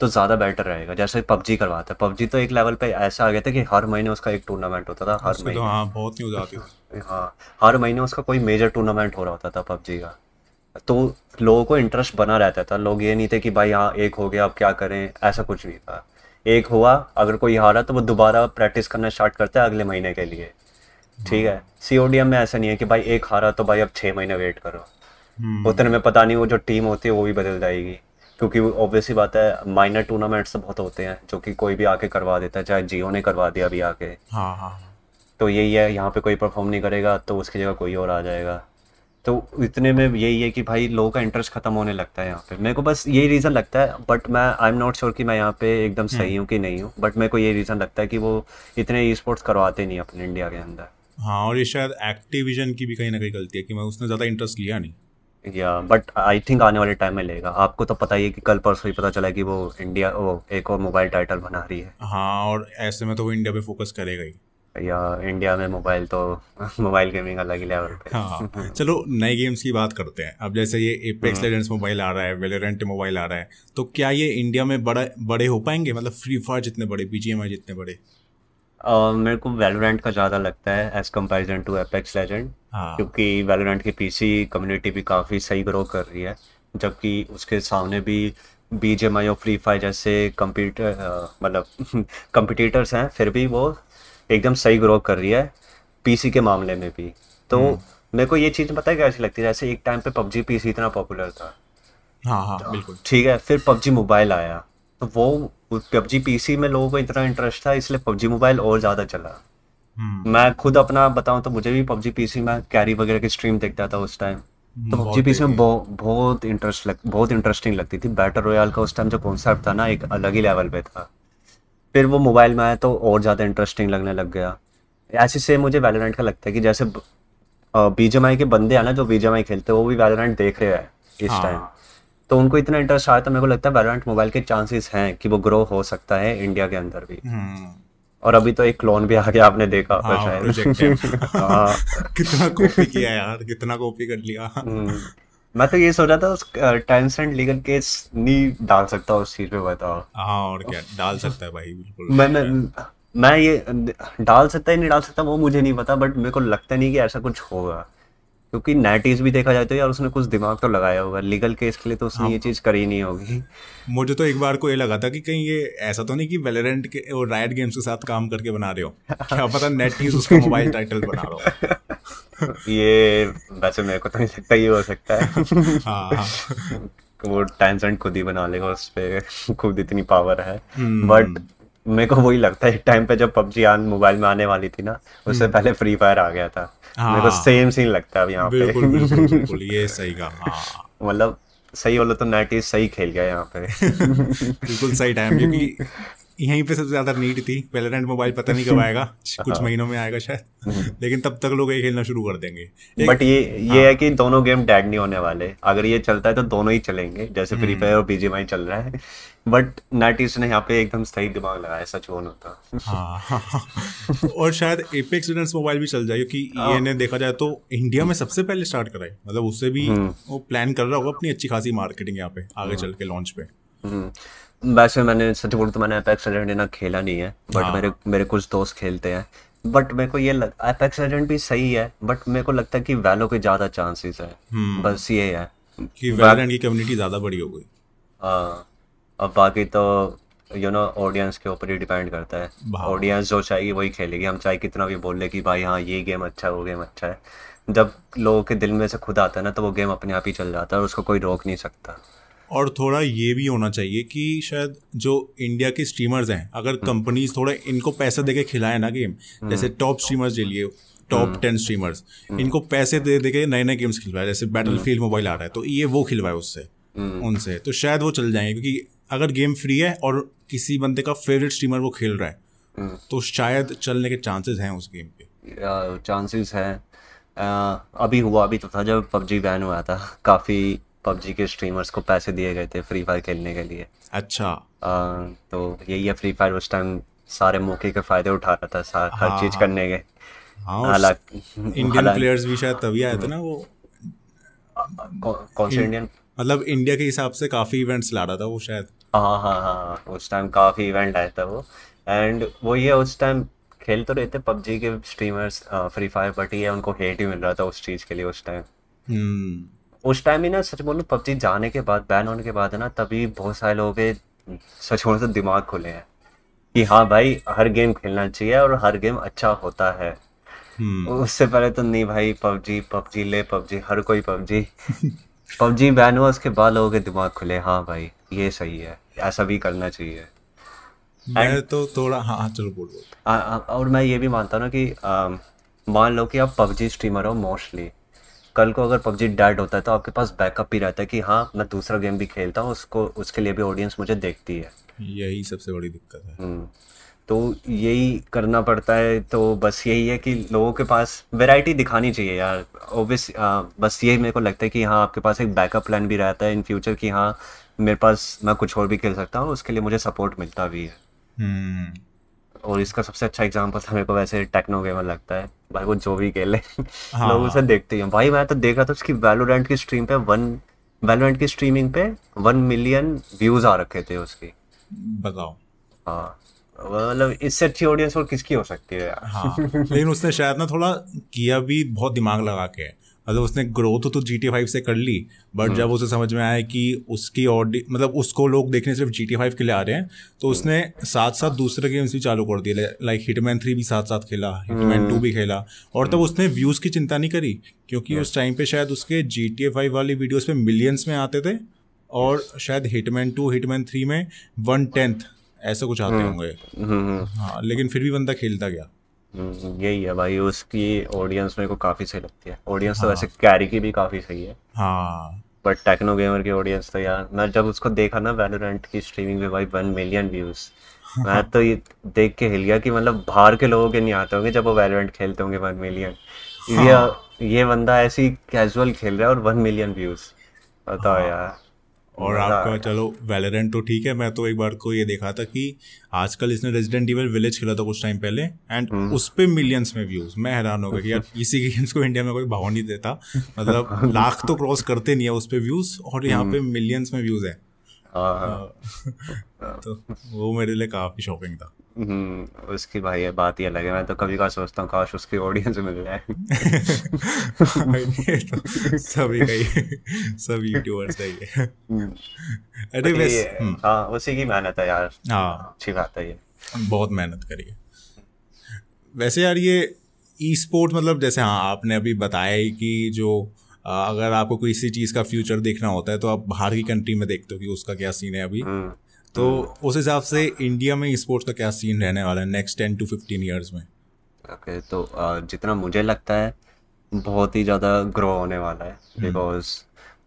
तो ज़्यादा बेटर रहेगा। जैसे PUBG करवाता है, PUBG तो एक लेवल पे ऐसा आ गया था कि हर महीने उसका एक टूर्नामेंट होता था, हर महीने। हाँ, बहुत न्यूज़ आती है। हाँ, हर महीने उसका कोई मेजर टूर्नामेंट हो रहा होता था PUBG का, तो लोगों को इंटरेस्ट बना रहता था। लोग ये नहीं थे कि भाई हाँ एक हो गया अब क्या करें, ऐसा कुछ नहीं था। एक हुआ, अगर कोई हारा तो वो दोबारा प्रैक्टिस करना स्टार्ट करता है अगले महीने के लिए, ठीक है। CODM में ऐसा नहीं है कि भाई एक हारा तो भाई अब 6 महीने वेट करो, उतने में पता नहीं वो जो टीम होती है वो भी बदल जाएगी, क्योंकि ऑब्वियसली बात है माइनर टूर्नामेंट्स तो बहुत होते हैं जो कि कोई भी आके करवा देता है, चाहे जियो ने करवा दिया अभी आके। हाँ हाँ, तो यही है, यहाँ पे कोई परफॉर्म नहीं करेगा तो उसकी जगह कोई और आ जाएगा, तो इतने में यही है कि भाई लोगों का इंटरेस्ट खत्म होने लगता है यहाँ पे। मेरे को बस यही रीज़न लगता है, बट मैं आई एम नॉट श्योर कि मैं यहाँ पे एकदम सही हूँ कि नहीं हूँ, बट मेरे को ये रीज़न लगता है कि वो इतने ई स्पोर्ट्स करवाते नहीं अपने इंडिया के अंदर। हाँ, और ये शायद एक्टिविजन की भी कहीं ना कहीं गलती है कि मैं उसने ज़्यादा इंटरेस्ट लिया नहीं। या बट आई थिंक आने वाले टाइम में लेगा। आपको तो पता ही है कि कल परसों ही पता चला कि वो इंडिया वो एक और मोबाइल टाइटल बना रही है। हाँ, और ऐसे में तो वो इंडिया पे फोकस करेगा ही, या इंडिया में मोबाइल तो मोबाइल गेमिंग अलग ही लेवल पे। हाँ चलो, नए गेम्स की बात करते हैं। अब जैसे ये एपेक्स लेजेंड्स मोबाइल आ रहा है, वैलोरेंट मोबाइल आ रहा है, तो क्या ये इंडिया में बड़े हो पाएंगे, मतलब फ्री फायर जितने बड़े, BGMI जितने बड़े? मेरे को वैलोरेंट का ज़्यादा लगता है as comparison to Apex Legend, क्योंकि वैलोरेंट की पीसी कम्युनिटी भी काफ़ी सही ग्रो कर रही है, जबकि उसके सामने भी BGMI और फ्री फायर जैसे कंपिटिटर्स हैं, फिर भी वो एकदम सही ग्रो कर रही है पीसी के मामले में भी। तो मेरे को ये चीज़ पता है कैसी लगती है, जैसे एक टाइम पे PUBG पीसी इतना पॉपुलर था, बिल्कुल ठीक है, फिर PUBG मोबाइल आया तो वो PUBG पीसी में लोगों को इतना इंटरेस्ट था, इसलिए PUBG मोबाइल और ज़्यादा चला। मैं खुद अपना बताऊँ तो मुझे भी PUBG पीसी में कैरी वगैरह की स्ट्रीम देखता था उस टाइम, तो PUBG पीसी में बहुत इंटरेस्टिंग लगती थी। बैटल रॉयल का उस टाइम जो कॉन्सेप्ट था ना, एक अलग ही लेवल पे था। फिर वो मोबाइल में आया तो और ज़्यादा इंटरेस्टिंग लगने लग गया। ऐसे से मुझे वैलोरेंट का लगता है कि जैसे BGMI के बंदे हैं ना, जो BGMI खेलते हैं, वो भी वैलोरेंट देख रहे हैं इस टाइम, तो उनको इतना इंटरेस्ट आया। तो मेरे को लगता है वैलोरेंट मोबाइल के चांसेस हैं कि वो ग्रो हो सकता है इंडिया के अंदर भी। और अभी तो एक क्लोन भी आ गया, आपने देखा होगा शायद। कितना कॉपी किया यार, कितना कॉपी कर लिया। मैं तो ये सोचा था उस टाइम्स एंड लीगल केस नहीं डाल सकता उस चीज पे, बताओ। हाँ, और क्या डाल सकता है भाई, बिल्कुल। मैं ये डाल सकता है नहीं डाल सकता वो मुझे नहीं पता, बट मेरे को लगता नहीं कि ऐसा कुछ होगा, क्योंकि 90s भी देखा जाए तो यार उसने कुछ दिमाग तो लगाया होगा लीगल केस के लिए, तो उसने ये चीज़ करी नहीं होगी। मुझे तो एक बार को ये लगा था कि कहीं ये ऐसा तो नहीं कि वैलोरेंट के और रायट गेम्स के साथ काम करके बना रहे हो, क्या पता NetEase उसका मोबाइल टाइटल बना रहा हो। ये वैसे मेरे को तो नहीं लगता ये हो सकता है। हाँ, वो टाइम्स एंड खुद ही बना लेगा, उस पर खुद इतनी पावर है। बट मेरे को वही लगता है, एक टाइम पे जब PUBG मोबाइल में आने वाली थी ना, उससे पहले फ्री फायर आ गया था। मेरे को सेम सीन लगता है अब यहाँ पे। बिल्कुल, ये सही कहा। मतलब सही बोलो तो NetEase सही खेल गया यहाँ पे। बिल्कुल सही टाइम, क्योंकि यहीं पे सबसे ज्यादा नीड थी। वैलोरेंट मोबाइल पता नहीं कब आएगा, कुछ महीनों में आएगा शायद, लेकिन तब तक लोग यही खेलना शुरू कर देंगे। बट ये है कि दोनों गेम डेड नहीं होने वाले। अगर ये चलता है तो दोनों ही चलेंगे, जैसे फ्री फायर और BGMI चल रहा है। बट NetEase ने यहाँ पे एकदम सही दिमाग लगाया, सच वो होता। और शायद एपेक्स लेजेंड्स मोबाइल भी चल जाए, क्योंकि ये देखा जाए तो इंडिया में सबसे पहले स्टार्ट कराए, मतलब उससे भी वो प्लान कर रहा होगा अपनी अच्छी खासी मार्केटिंग यहाँ पे आगे चल के लॉन्च पे। वैसे मैंने सच बोलूँ तो मैंने एपेक्स लेजेंड ना खेला नहीं है, बट मेरे कुछ दोस्त खेलते हैं। बट मेरे को ये एपेक्स लेजेंड भी सही है, बट मेरे को लगता है कि वैलो के ज़्यादा चांसेस है, बस ये है कि वैलोरेंट की कम्युनिटी ज़्यादा बड़ी हो गई। अब बाकी तो यू नो ऑडियंस के ऊपर ही डिपेंड करता है। ऑडियंस जो चाहिए वही खेलेगी, हम चाहे कितना भी बोल ले कि भाई हाँ ये गेम अच्छा है वो गेम अच्छा है, जब लोगों के दिल में से खुद आता है ना तो वो गेम अपने आप ही चल जाता है और उसको कोई रोक नहीं सकता। और थोड़ा ये भी होना चाहिए कि शायद जो इंडिया के स्ट्रीमर्स हैं अगर कंपनीज थोड़ा इनको पैसा दे के खिलाए ना गेम, जैसे टॉप स्ट्रीमर्स ले लिए, टॉप 10 स्ट्रीमर्स, इनको पैसे दे दे के नए नए गेम्स खिलवाए, जैसे बैटलफील्ड मोबाइल आ रहा है तो ये वो खिलवाए उससे उनसे, तो शायद वो चल जाएंगे। क्योंकि अगर गेम फ्री है और किसी बंदे का फेवरेट स्ट्रीमर वो खेल रहा है तो शायद चलने के चांसेस हैं उस गेम के, चांसेस हैं। अभी हुआ भी तो था जब पबजी बैन हुआ था, काफ़ी पबजी के स्ट्रीमर्स को पैसे दिए गए थे फ्री फायर खेलने के लिए। अच्छा तो यही है, फ्री फायर उस टाइम सारे मौके के फ़ायदे उठा रहा था, हर चीज़ करने के। हालांकि इंडियन प्लेयर्स भी शायद तभी आए थे ना वो, कौन से इंडियन, मतलब इंडिया के हिसाब से काफ़ी इवेंट्स ला रहा था वो शायद। हाँ उस टाइम काफ़ी इवेंट आया था वो, एंड वो ये उस टाइम खेल तो रहे थे पबजी के स्ट्रीमर्स फ्री फायर, बट ये उनको हेट ही मिल रहा था उस चीज़ के लिए उस टाइम। उस टाइम ही ना सच बोलूँ पबजी जाने के बाद, बैन होने के बाद है ना, तभी बहुत सारे लोगों के सच बोलूँ तो दिमाग खुले हैं कि हाँ भाई हर गेम खेलना चाहिए और हर गेम अच्छा होता है। उससे पहले तो नहीं भाई, पबजी हर कोई पबजी पबजी बैन हुआ उसके बाद लोगों के दिमाग खुले, हाँ भाई ये सही है, ऐसा भी करना चाहिए। मैं तो थोड़ा हाँ चलो बोल। और मैं ये भी मानता हूँ ना कि मान लो कि आप पबजी स्ट्रीमर हो मोस्टली, कल को अगर पबजी डेड होता है तो आपके पास बैकअप ही रहता है कि हाँ मैं दूसरा गेम भी खेलता हूँ, उसको उसके लिए भी ऑडियंस मुझे देखती है। यही सबसे बड़ी दिक्कत है, तो यही करना पड़ता है। तो बस यही है कि लोगों के पास वैरायटी दिखानी चाहिए यार, ऑब्वियस बस यही मेरे को लगता है कि हाँ आपके पास एक बैकअप प्लान भी रहता है इन फ्यूचर कि हाँ मेरे पास मैं कुछ और भी खेल सकता हूँ, उसके लिए मुझे सपोर्ट मिलता भी है। और इसका सबसे अच्छा एग्जाम्पल था मेरे को वैसे टेक्नो गेमर लगता है भाई, वो जो भी खेले लोग उसे देखते हैं भाई। मैं तो देख रहा था उसकी वैलोरेंट की स्ट्रीमिंग पे 1 मिलियन व्यूज आ रखे थे उसकी, बताओ। हाँ मतलब इससे अच्छी ऑडियंस और किसकी हो सकती है यार। हाँ लेकिन उसने शायद ना थोड़ा किया भी बहुत दिमाग लगा के, मतलब उसने ग्रोथ तो GTA 5 से कर ली, बट जब उसे समझ में आया कि उसकी ऑडियंस मतलब उसको लोग देखने सिर्फ GTA 5 के लिए आ रहे हैं, तो उसने साथ साथ दूसरे गेम्स भी चालू कर दिए, लाइक हिटमैन 3 भी साथ साथ खेला, हिटमैन 2 भी खेला। और तब उसने व्यूज़ की चिंता नहीं करी क्योंकि उस टाइम पे शायद उसके GTA 5 वाली वीडियोज़ पे मिलियंस में आते थे, और शायद हिटमैन 2 हिटमैन 3 में 1/10 ऐसा कुछ आते होंगे। हाँ लेकिन फिर भी बंदा खेलता गया। यही है भाई, उसकी ऑडियंस मेरे को काफ़ी सही लगती है। ऑडियंस तो वैसे कैरी की भी काफ़ी सही है, हाँ बट टेक्नो गेमर की ऑडियंस तो यार मैं जब उसको देखा ना वैलोरेंट की स्ट्रीमिंग पे भाई 1 मिलियन व्यूज़, मैं तो ये देख के हिल गया कि मतलब बाहर के लोगों के नहीं आते होंगे जब वो वैलोरेंट खेलते होंगे 1 मिलियन। ये बंदा ऐसी कैजुअल खेल रहा है और 1 मिलियन व्यूज़, बताओ यार। और आपका चलो वैलोरेंट तो ठीक है, मैं तो एक बार को ये देखा था कि आजकल इसने रेजिडेंट इविल विलेज खेला था कुछ टाइम पहले, एंड उस पे मिलियंस में व्यूज़। मैं हैरान हो गया कि यार इसी गेम्स को इंडिया में कोई भाव नहीं देता, मतलब लाख तो क्रॉस करते नहीं है उस पे व्यूज़, और यहाँ पे मिलियंस में व्यूज़ है। तो वो मेरे लिए काफ़ी शॉकिंग था। उसकी भाई बात ही अलग है, मैं तो कभी कभी सोचता हूँ काश उसकी ऑडियंस मिल जाए। तो सब यूट्यूबर्स का ही है। अरे वैसे हाँ उसी की मेहनत है यार। हाँ अच्छी बात है, ये बहुत मेहनत करी है। वैसे यार ये ई स्पोर्ट मतलब जैसे हाँ आपने अभी बताया कि जो अगर आपको कोई इसी चीज़ का फ्यूचर देखना होता है तो आप बाहर की कंट्री में देखते हो कि उसका क्या सीन है अभी, तो उस हिसाब से इंडिया में स्पोर्ट्स का क्या सीन रहने वाला है नेक्स्ट 10 to 15 years में? ओके तो जितना मुझे लगता है बहुत ही ज़्यादा ग्रो होने वाला है, बिकॉज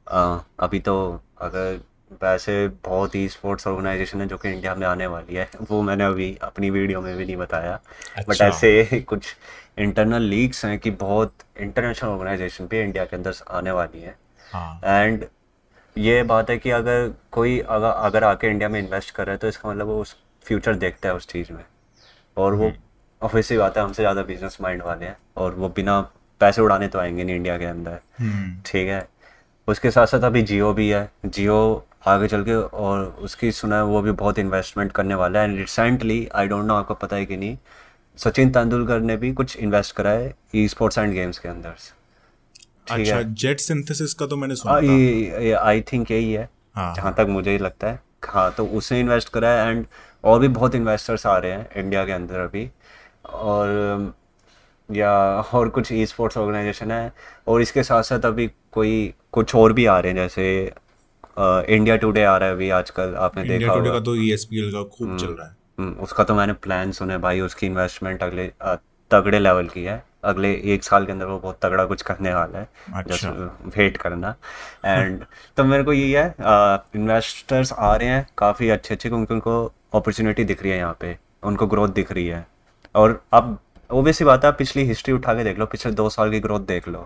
अभी तो अगर वैसे बहुत ही स्पोर्ट्स ऑर्गेनाइजेशन है जो कि इंडिया में आने वाली है, वो मैंने अभी अपनी वीडियो में भी नहीं बताया। अच्छा। बट ऐसे कुछ इंटरनल लीग्स हैं कि बहुत इंटरनेशनल ऑर्गेनाइजेशन भी इंडिया के अंदर आने वाली है। एंड ये बात है कि अगर कोई अगर आके इंडिया में इन्वेस्ट कर रहा है तो इसका मतलब वो उस फ्यूचर देखता है उस चीज़ में, और वो ऑब्वियसली बात है हमसे ज़्यादा बिजनेस माइंड वाले हैं और वो बिना पैसे उड़ाने तो आएंगे नहीं इंडिया के अंदर, ठीक है। उसके साथ साथ अभी जियो भी है, जियो आगे चल के और उसकी सुना है वो भी बहुत इन्वेस्टमेंट करने वाला है। And recently I don't know आपको पता है कि नहीं, सचिन तेंदुलकर ने भी कुछ इन्वेस्ट करा है ई स्पोर्ट्स एंड गेम्स के अंदर। अच्छा, जेट सिंथेसिस का तो मैंने सुना था, आई थिंक यही है जहाँ तक मुझे लगता है। हाँ तो उसने इन्वेस्ट करा है एंड और भी बहुत इन्वेस्टर्स आ रहे हैं इंडिया के अंदर अभी, और या और कुछ ई स्पोर्ट्स ऑर्गेनाइजेशन है, और इसके साथ साथ अभी कोई कुछ और भी आ रहे हैं, जैसे इंडिया टुडे आ रहा है अभी आजकल, आपने देखा होगा। इंडिया टुडे का तो ESPL का खूब चल रहा है, उसका तो मैंने प्लान सुने भाई, उसकी इन्वेस्टमेंट अगले तगड़े लेवल की है, अगले एक साल के अंदर वो बहुत तगड़ा कुछ करने वाला है, जस्ट वेट करना। एंड तो मेरे को यही है, इन्वेस्टर्स आ रहे हैं काफ़ी अच्छे, क्योंकि उनको अपॉर्चुनिटी दिख रही है यहाँ पे, उनको ग्रोथ दिख रही है। और अब ओबियसली बात है, पिछली हिस्ट्री उठा के देख लो, पिछले 2 साल की ग्रोथ देख लो,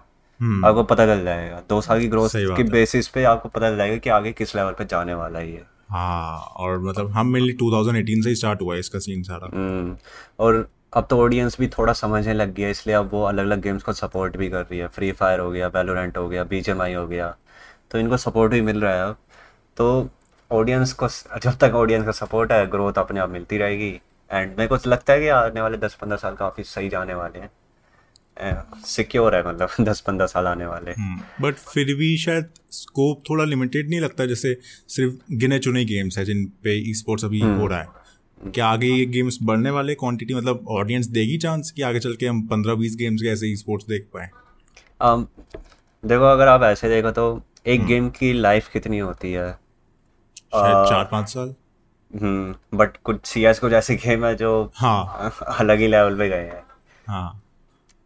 आपको पता चल जाएगा 2 साल की ग्रोथ की बेसिस पे आपको पता चल जाएगा कि आगे किस लेवल पे जाने वाला है ये। हाँ, और मतलब हम मेनली 2018 से ही स्टार्ट हुआ है इसका सीन सारा, और अब तो ऑडियंस भी थोड़ा समझने लग गया, इसलिए अब वो अलग अलग गेम्स को सपोर्ट भी कर रही है। फ्री फायर हो गया, वैलोरेंट हो गया, BGMI हो गया, तो इनको सपोर्ट भी मिल रहा है अब तो। ऑडियंस को जब तक ऑडियंस का सपोर्ट है, ग्रोथ अपने आप मिलती रहेगी। एंड मेरे को लगता है कि आने वाले 10-15 साल काफ़ी सही जाने वाले हैं, सिक्योर है, मतलब 10-15 साल आने वाले। बट फिर भी शायद स्कोप थोड़ा लिमिटेड नहीं लगता, जैसे सिर्फ गिने चुने गेम्स है जिन पे ई स्पोर्ट्स अभी हो रहा है। क्या आगे ये गेम्स बढ़ने वाले, क्वांटिटी मतलब ऑडियंस देगी चांस कि आगे चल के हम 15-20 गेम्स के ऐसे ई स्पोर्ट्स देख पाए? देखो, अगर आप ऐसे देखो तो एक गेम की लाइफ कितनी होती है, शायद 4-5 साल। बट कुछ CS कुछ ऐसे गेम है जो अलग ही लेवल पे गए हैं।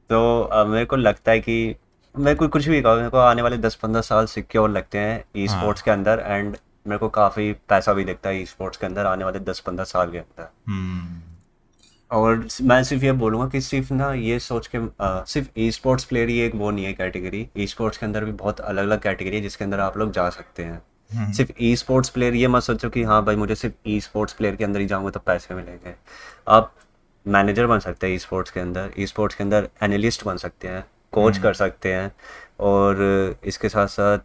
तो मेरे को लगता है कि मेरे को कुछ भी कहा, मेरे को आने वाले 10-15 साल सिक्योर लगते हैं ई स्पोर्ट्स के अंदर। एंड मेरे को काफ़ी पैसा भी दिखता है ई स्पोर्ट्स के अंदर आने वाले 10-15 साल के अंदर। और मैं सिर्फ ये बोलूँगा कि सिर्फ ना ये सोच के सिर्फ ई स्पोर्ट्स प्लेयर ही एक वो नहीं है कैटेगरी, ई स्पोर्ट्स के अंदर भी बहुत अलग अलग कैटेगरी है जिसके अंदर आप लोग जा सकते हैं। सिर्फ ई स्पोर्ट्स प्लेयर ये मत सोचो कि हाँ भाई मुझे सिर्फ ई स्पोर्ट्स प्लेयर के अंदर ही जाऊँगा तो पैसे मिलेंगे। आप मैनेजर बन सकते हैं ई स्पोर्ट्स के अंदर, ई स्पोर्ट्स के अंदर एनालिस्ट बन सकते हैं, कोच कर सकते हैं, और इसके साथ साथ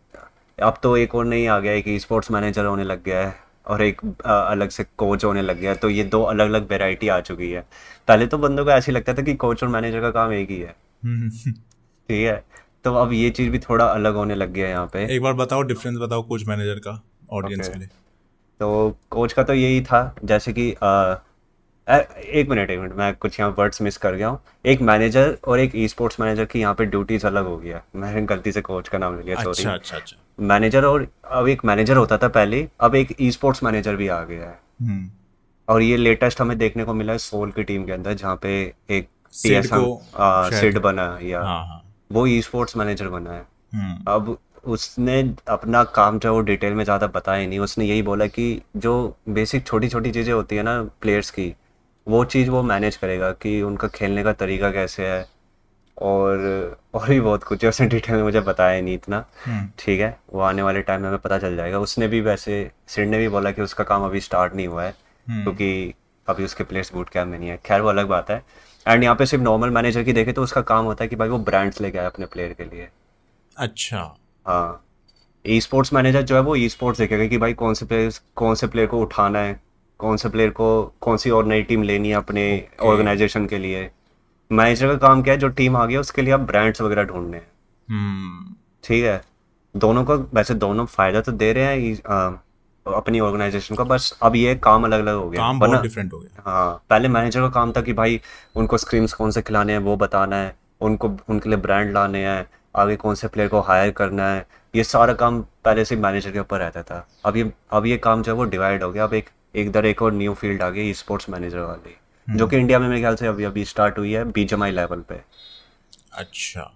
अब तो एक और नहीं आ गया है कि ई स्पोर्ट्स मैनेजर होने लग गया है और एक अलग से कोच होने लग गया है। तो ये 2 अलग अलग वेराइटी आ चुकी है। पहले तो बंदों को ऐसे लगता था कि कोच और मैनेजर का काम एक ही है, ठीक है, तो अब ये चीज़ भी थोड़ा अलग होने लग गया है यहाँ पे। एक बार बताओ डिफरेंस बताओ कोच मैनेजर का ऑडियंस के लिए। तो कोच का तो यही था जैसे कि एक मिनट मैं कुछ यहाँ वर्ड्स मिस कर गया हूँ। एक मैनेजर और एक ई स्पोर्ट्स मैनेजर की यहाँ पे ड्यूटीज अलग हो गया, मैंने गलती से कोच का नाम ले लिया, सॉरी। अच्छा। मैनेजर, और अब एक मैनेजर होता था पहले, अब एक ई स्पोर्ट्स मैनेजर भी आ गया है। और ये लेटेस्ट हमें देखने को मिला है सोल की टीम के अंदर, जहाँ पे एक सिड बना या वो ई स्पोर्ट्स मैनेजर बना है। अब उसने अपना काम जो वो डिटेल में ज़्यादा बताया नहीं, उसने यही बोला कि जो बेसिक छोटी छोटी चीज़ें होती है ना प्लेयर्स की, वो चीज़ वो मैनेज करेगा कि उनका खेलने का तरीका कैसे है, और भी बहुत कुछ है। उसने डिटेल में मुझे बताया नहीं इतना, ठीक है, वो आने वाले टाइम में हमें पता चल जाएगा। उसने भी, वैसे सिड ने भी बोला कि उसका काम अभी स्टार्ट नहीं हुआ है क्योंकि अभी उसके प्लेयर्स बूट कैंप में नहीं है। खैर वो अलग बात है। एंड यहाँ पे सिर्फ नॉर्मल मैनेजर की देखे तो उसका काम होता है कि भाई वो ब्रांड्स लेके आए अपने प्लेयर के लिए। अच्छा, हाँ। ई स्पोर्ट्स मैनेजर जो है वो ई स्पोर्ट्स देखेगा कि भाई कौन से प्लेयर को उठाना है, कौन से प्लेयर को कौन सी और नई टीम लेनी है अपने ऑर्गेनाइजेशन के लिए। मैनेजर का काम क्या है, जो टीम आ गई उसके लिए आप ब्रांड्स वगैरह ढूंढने हैं, ठीक है। दोनों का वैसे दोनों फायदा तो दे रहे हैं अपनी ऑर्गेनाइजेशन का, बस अब ये काम अलग अलग हो गया, काम बहुत डिफरेंट हो गया। हाँ, पहले मैनेजर का काम था कि भाई उनको स्क्रीम्स कौन से खिलाने हैं वो बताना है, उनको उनके लिए ब्रांड लाने हैं, आगे कौन से प्लेयर को हायर करना है, ये सारा काम पहले से मैनेजर के ऊपर रहता था। अब ये काम जो है वो डिवाइड हो गया। अब एक और न्यू फील्ड आ गई स्पोर्ट्स मैनेजर वाली, जो कि इंडिया में मेरे ख्याल से अभी स्टार्ट हुई है BGMI लेवल पे। अच्छा।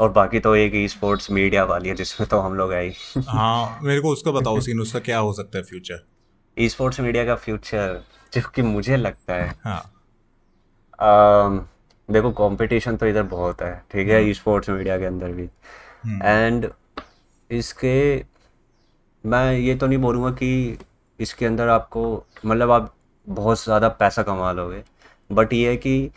और बाकी तो एक ई स्पोर्ट्स मीडिया वाली है जिसमें तो हम लोग आई। हाँ, मेरे को उसका बताओ सीन, उसका क्या हो सकता है फ्यूचर, ई स्पोर्ट्स मीडिया का फ्यूचर? जबकि मुझे लगता है, हाँ देखो कंपटीशन तो इधर बहुत है, ठीक है, ई स्पोर्ट्स मीडिया के अंदर भी। एंड इसके मैं ये तो नहीं बोलूँगा कि इसके अंदर आपको मतलब आप बहुत ज़्यादा पैसा कमा लोगे, बट ये है कि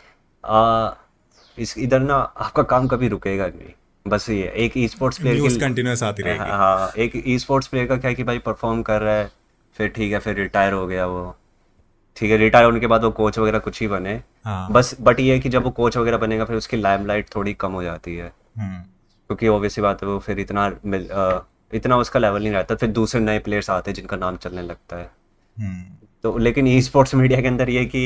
इस इधर ना आपका काम कभी रुकेगा नहीं। बस ये एक ई स्पोर्ट्स प्लेयर की कंटिन्यूअस आती रहेगी। हाँ, एक ई स्पोर्ट्स प्लेयर का क्या है कि भाई परफॉर्म कर रहा है, फिर ठीक है, फिर रिटायर हो गया वो, ठीक है, रिटायर होने के बाद वो कोच वगैरह कुछ ही बने बस। बट ये है कि जब वो कोच वगैरह बनेगा फिर उसकी लाइमलाइट थोड़ी कम हो जाती है, क्योंकि ऑब्वियसली बात है वो फिर इतना उसका लेवल नहीं रहता। फिर दूसरे नए प्लेयर्स आते हैं जिनका नाम चलने लगता है, तो लेकिन ई स्पोर्ट्स मीडिया के अंदर ये कि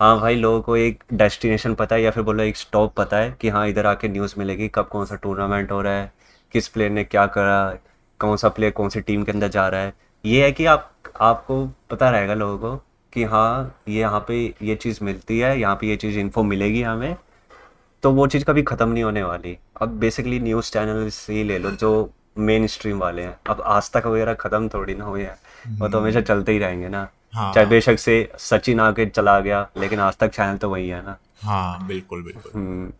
हाँ भाई लोगों को एक डेस्टिनेशन पता है या फिर बोलो एक स्टॉप पता है कि हाँ इधर आके न्यूज़ मिलेगी कब कौन सा टूर्नामेंट हो रहा है, किस प्लेयर ने क्या करा, कौन सा प्लेयर कौन सी टीम के अंदर जा रहा है। ये है कि आपको पता रहेगा लोगों को कि हाँ ये यहाँ पे ये चीज़ मिलती है, यहाँ पे ये चीज़ इन्फो मिलेगी हमें, तो वो चीज़ कभी ख़त्म नहीं होने वाली। अब बेसिकली न्यूज़ चैनल्स ही ले लो जो मेन स्ट्रीम वाले हैं, अब आज तक वगैरह ख़त्म थोड़ी ना हुए हैं, वो तो हमेशा चलते ही रहेंगे ना। हाँ। चाहे बेशक से सचिन आके चला गया लेकिन आज तक चैनल तो वही है ना। हाँ बिल्कुल बिल्कुल।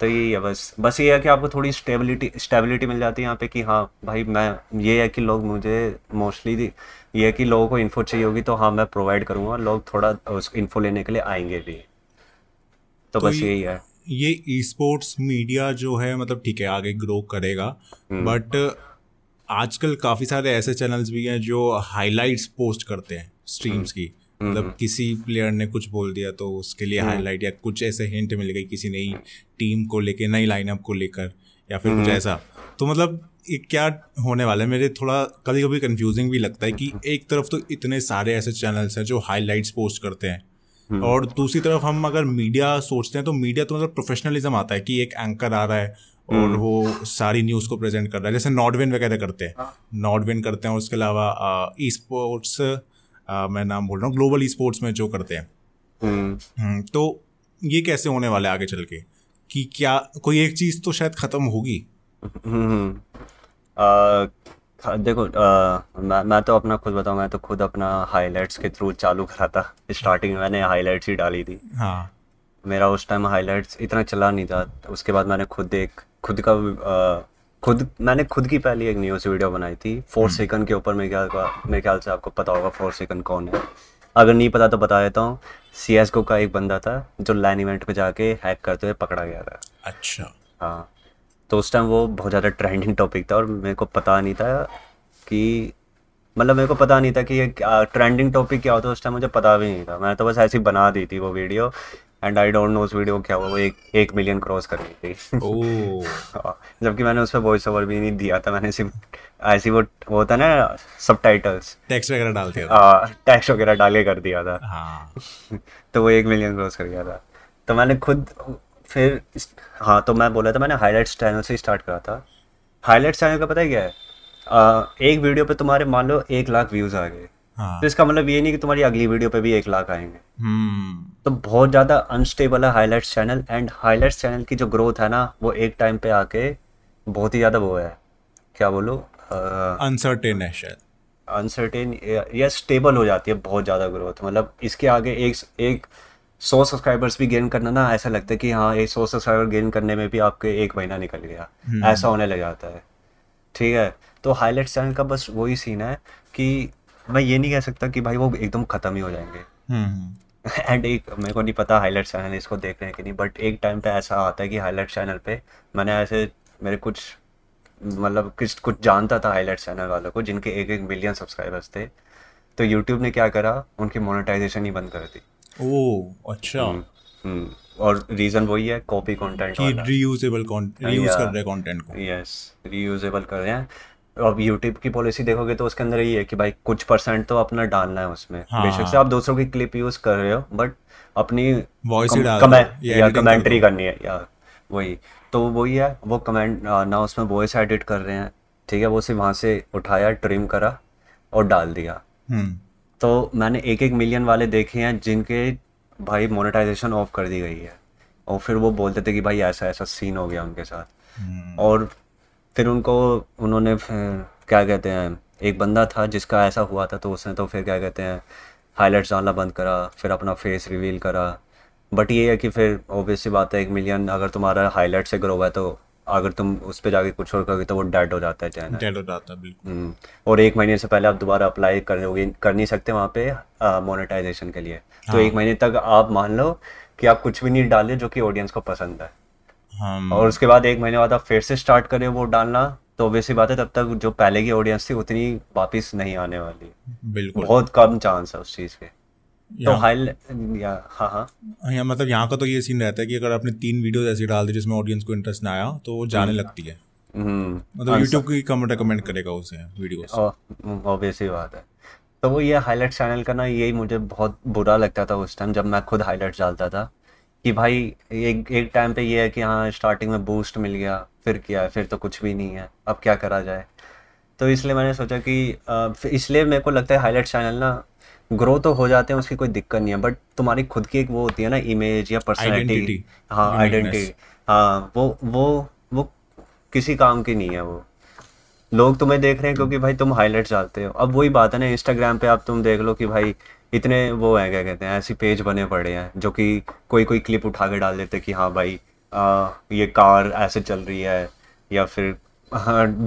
तो यही है, बस ये है कि आपको थोड़ी स्टेबिलिटी मिल जाती है यहाँ पे कि हाँ भाई मैं ये है कि लोग मुझे मोस्टली ये है कि लोगों को इन्फो चाहिए होगी तो हाँ मैं प्रोवाइड करूँगा, लोग थोड़ा उस इन्फो लेने के लिए आएंगे भी। तो बस यही है, ये ई स्पोर्ट्स मीडिया जो है मतलब ठीक है आगे ग्रो करेगा, बट आजकल काफ़ी सारे ऐसे चैनल्स भी हैं जो हाईलाइट्स पोस्ट करते हैं स्ट्रीम्स की, मतलब किसी प्लेयर ने कुछ बोल दिया तो उसके लिए हाईलाइट या कुछ ऐसे हिंट मिल गई किसी नई टीम को लेके, नई लाइनअप को लेकर या फिर कुछ ऐसा। तो मतलब ये क्या होने वाला है, मेरे थोड़ा कभी कभी कंफ्यूजिंग भी लगता है कि एक तरफ तो इतने सारे ऐसे चैनल्स हैं जो हाईलाइट्स पोस्ट करते हैं और दूसरी तरफ हम अगर मीडिया सोचते हैं तो मीडिया तो मतलब प्रोफेशनलिज्म आता है कि एक एंकर आ रहा है और वो सारी न्यूज़ को प्रेजेंट कर रहा है, जैसे नॉटविन वगैरह करते हैं। नॉटविन करते हैं, उसके अलावा ई स्पोर्ट्स मैं नाम बोल रहा हूँ, ग्लोबल ई स्पोर्ट्स में जो करते हैं। तो ये कैसे होने वाला है आगे चल के कि क्या कोई एक चीज़ तो शायद ख़त्म होगी? देखो मैं तो अपना खुद बताऊँ, मैं तो खुद अपना हाईलाइट्स के थ्रू चालू करा था। स्टार्टिंग में मैंने हाईलाइट्स ही डाली थी। हाँ, मेरा उस टाइम हाईलाइट्स इतना चला नहीं था। उसके बाद मैंने खुद की पहली एक न्यूज़ वीडियो बनाई थी 4 सेकंड के ऊपर। मेरे ख्याल से आपको पता होगा 4 सेकंड कौन है, अगर नहीं पता तो बता देता हूँ। CSGO का एक बंदा था जो LAN इवेंट पे जाके हैक करते हुए पकड़ा गया था। अच्छा। हाँ, तो उस टाइम वो बहुत ज़्यादा ट्रेंडिंग टॉपिक था और मेरे को पता नहीं था कि मतलब मेरे को पता नहीं था कि ये ट्रेंडिंग टॉपिक क्या होता है। उस टाइम मुझे पता भी नहीं था, मैंने तो बस ऐसी बना दी थी वो video. And I don't know उस वीडियो क्या हुआ, वो 1 मिलियन क्रॉस कर गई थी। जबकि मैंने उस पर वॉइस ओवर भी नहीं दिया था, मैंने सिर्फ ऐसी वो होता ना सबटाइटल्स टेक्स्ट वगैरह डालते थे, टेक्स्ट वगैरह डाले कर दिया था। हाँ। तो वो 1 मिलियन क्रॉस कर गया था। तो मैंने खुद फिर हाँ, तो मैं बोला था मैंने हाईलाइट्स चैनल से स्टार्ट करा था। हाईलाइट्स चैनल का पता है क्या है, एक वीडियो पे तुम्हारे मान लो 1 लाख व्यूज़ आ गए। हाँ। तो इसका मतलब ये नहीं कि तुम्हारी अगली वीडियो पे भी 1 लाख आएंगे। तो बहुत ज़्यादा अनस्टेबल है highlights channel. And highlights channel की जो ग्रोथ है ना वो एक टाइम पे आके बहुत ही ज़्यादा वो है, क्या बोलो, अनसर्टेन है शायद, अनसर्टेन या स्टेबल हो जाती है बहुत ज़्यादा ग्रोथ। मतलब इसके आगे 100 सब्सक्राइबर्स भी गेन करना ना, ऐसा लगता है कि हाँ 100 सब्सक्राइबर गेन करने में भी आपके 1 महीना निकल गया, ऐसा होने लग जाता है। ठीक है, तो हाईलाइट्स चैनल का बस वही सीन है कि मैं ये नहीं कह सकता कि भाई वो एकदम ख़त्म ही हो जाएंगे। एंड एक मेरे को नहीं पता हाईलाइट्स चैनल इसको देख रहे हैं कि नहीं, बट एक टाइम पे ऐसा आता है कि हाईलाइट्स चैनल पे मैंने ऐसे मेरे कुछ मतलब कुछ जानता था हाईलाइट्स चैनल वालों को जिनके 1-1 मिलियन सब्सक्राइबर्स थे। तो यूट्यूब ने क्या करा, उनकी मोनेटाइजेशन ही बंद कर दी। ओह अच्छा। और रीज़न वही है, कॉपी कंटेंट वाला, रीयूजेबल कंटेंट, रीयूज कर रहे हैं कंटेंट को। यस, रीयूजेबल कर रहे हैं। अब यूट्यूब की पॉलिसी देखोगे तो उसके अंदर यही है कि भाई कुछ % तो अपना डालना है उसमें। हाँ। बेशक से आप दूसरों की क्लिप यूज कर रहे हो बट अपनी वॉइस या कमेंट्री करनी है यार, वही तो वही है। वो कमेंट ना उसमें वॉइस एडिट कर रहे हैं, ठीक है, वो सिर्फ वहाँ से उठाया, ट्रिम करा और डाल दिया। तो मैंने 1-1 मिलियन वाले देखे हैं जिनके भाई मोनेटाइजेशन ऑफ कर दी गई है और फिर वो बोलते थे कि भाई ऐसा ऐसा सीन हो गया उनके साथ। और फिर उन्होंने फिर क्या कहते हैं, एक बंदा था जिसका ऐसा हुआ था तो उसने तो फिर क्या कहते हैं हाईलाइट्स डालना बंद करा, फिर अपना फेस रिवील करा। बट ये है कि फिर ऑब्वियसली बात है 1 मिलियन अगर तुम्हारा हाईलाइट से ग्रो हुआ है तो अगर तुम उस पर जाके कुछ और करोगे तो वो डेड हो जाता है, चैनल डेड हो जाता है बिल्कुल। और 1 महीने से पहले आप दोबारा अप्लाई कर नहीं सकते वहाँ पे मोनेटाइजेशन के लिए। हाँ। तो 1 महीने तक आप मान लो कि आप कुछ भी नहीं डाले जो कि ऑडियंस को पसंद है। हाँ। और उसके बाद 1 महीने बाद आप फिर से स्टार्ट करें वो डालना, तो वैसी बात है तब तक जो पहले की ऑडियंस थी उतनी वापस नहीं आने वाली, बिल्कुल बहुत कम चांस है उस चीज़ के। तो हाँ मतलब यहाँ का तो ये सीन रहता है कि अगर आपने 3 वीडियोस ऐसी डाल दी जिसमें ऑडियंस को इंटरेस्ट ना आया तो वो जाने लगती है। मतलब यूट्यूब की कम रेकमेंड करेगा उसे वीडियोस, ऑब्वियस बात है। तो वो ये हाईलाइट्स चैनल का ना, यही मुझे बहुत बुरा लगता था उस टाइम जब मैं खुद हाईलाइट्स डालता था कि भाई एक टाइम पे ये है कि हाँ स्टार्टिंग में बूस्ट मिल गया, फिर क्या है, फिर तो कुछ भी नहीं है, अब क्या करा जाए। तो इसलिए मैंने सोचा कि इसलिए मेरे को लगता है हाईलाइट्स चैनल ना ग्रो तो हो जाते हैं, उसकी कोई दिक्कत नहीं है, बट तुम्हारी खुद की एक वो होती है ना इमेज या पर्सनैलिटी, हाँ आइडेंटिटी, हाँ वो किसी काम की नहीं है। वो लोग तुम्हें देख रहे हैं क्योंकि भाई तुम हाईलाइट्स डालते हो। अब वही बात है ना, इंस्टाग्राम पे आप तुम देख लो कि भाई इतने वो है क्या कहते हैं, ऐसे पेज बने पड़े हैं जो कि कोई क्लिप उठा के डाल देते कि हाँ भाई ये कार ऐसे चल रही है, या फिर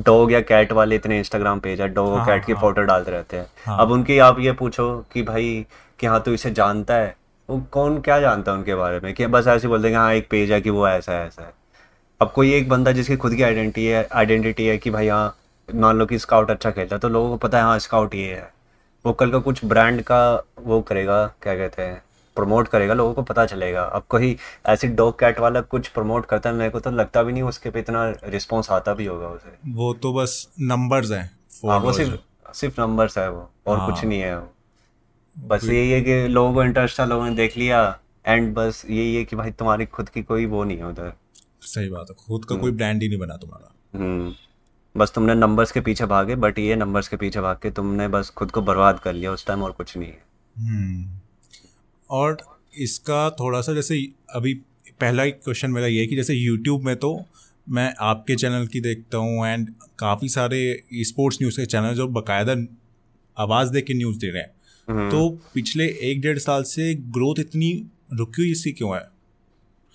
डॉग या कैट वाले इतने इंस्टाग्राम पेज है, डॉग और कैट की फोटो डालते रहते हैं। अब उनकी आप ये पूछो कि भाई कि हाँ तू इसे जानता है, वो कौन क्या जानता है उनके बारे में, कि बस ऐसे बोलते हैं कि हाँ एक पेज है कि वो ऐसा ऐसा है। अब कोई एक बंदा जिसकी खुद की आइडेंटिटी है कि भाई हाँ मान लो कि स्काउट अच्छा खेलता है तो लोगों को पता है हाँ स्काउट ये है, वो कल का कुछ ब्रांड का वो करेगा क्या कहते हैं प्रमोट करेगा, लोगों को पता चलेगा। अब कोई ऐसे डॉग कैट वाला कुछ प्रमोट करता है, मेरे को तो लगता भी नहीं उसके पे इतना रिस्पॉन्स आता भी होगा उसे, वो तो बस नंबर्स हैं। हाँ वो सिर्फ नंबर्स है वो, और कुछ नहीं है। बस यही है कि लोगों को इंटरेस्ट था, लोगों ने देख लिया, एंड बस यही है कि भाई तुम्हारी खुद की कोई वो नहीं है उधर। सही बात है, खुद का कोई ब्रांड ही नहीं बना तुम्हारा, बस तुमने नंबर्स के पीछे भागे, बट ये नंबर्स के पीछे भाग के तुमने बस खुद को बर्बाद कर लिया उस टाइम, और कुछ नहीं है। और इसका थोड़ा सा जैसे अभी पहला क्वेश्चन मेरा ये है कि जैसे यूट्यूब में तो मैं आपके चैनल की देखता हूँ, एंड काफ़ी सारे स्पोर्ट्स न्यूज़ के चैनल जो बाकायदा आवाज़ दे के न्यूज़ दे रहे हैं, तो पिछले 1-1.5 साल से ग्रोथ इतनी रुकी इसकी क्यों है?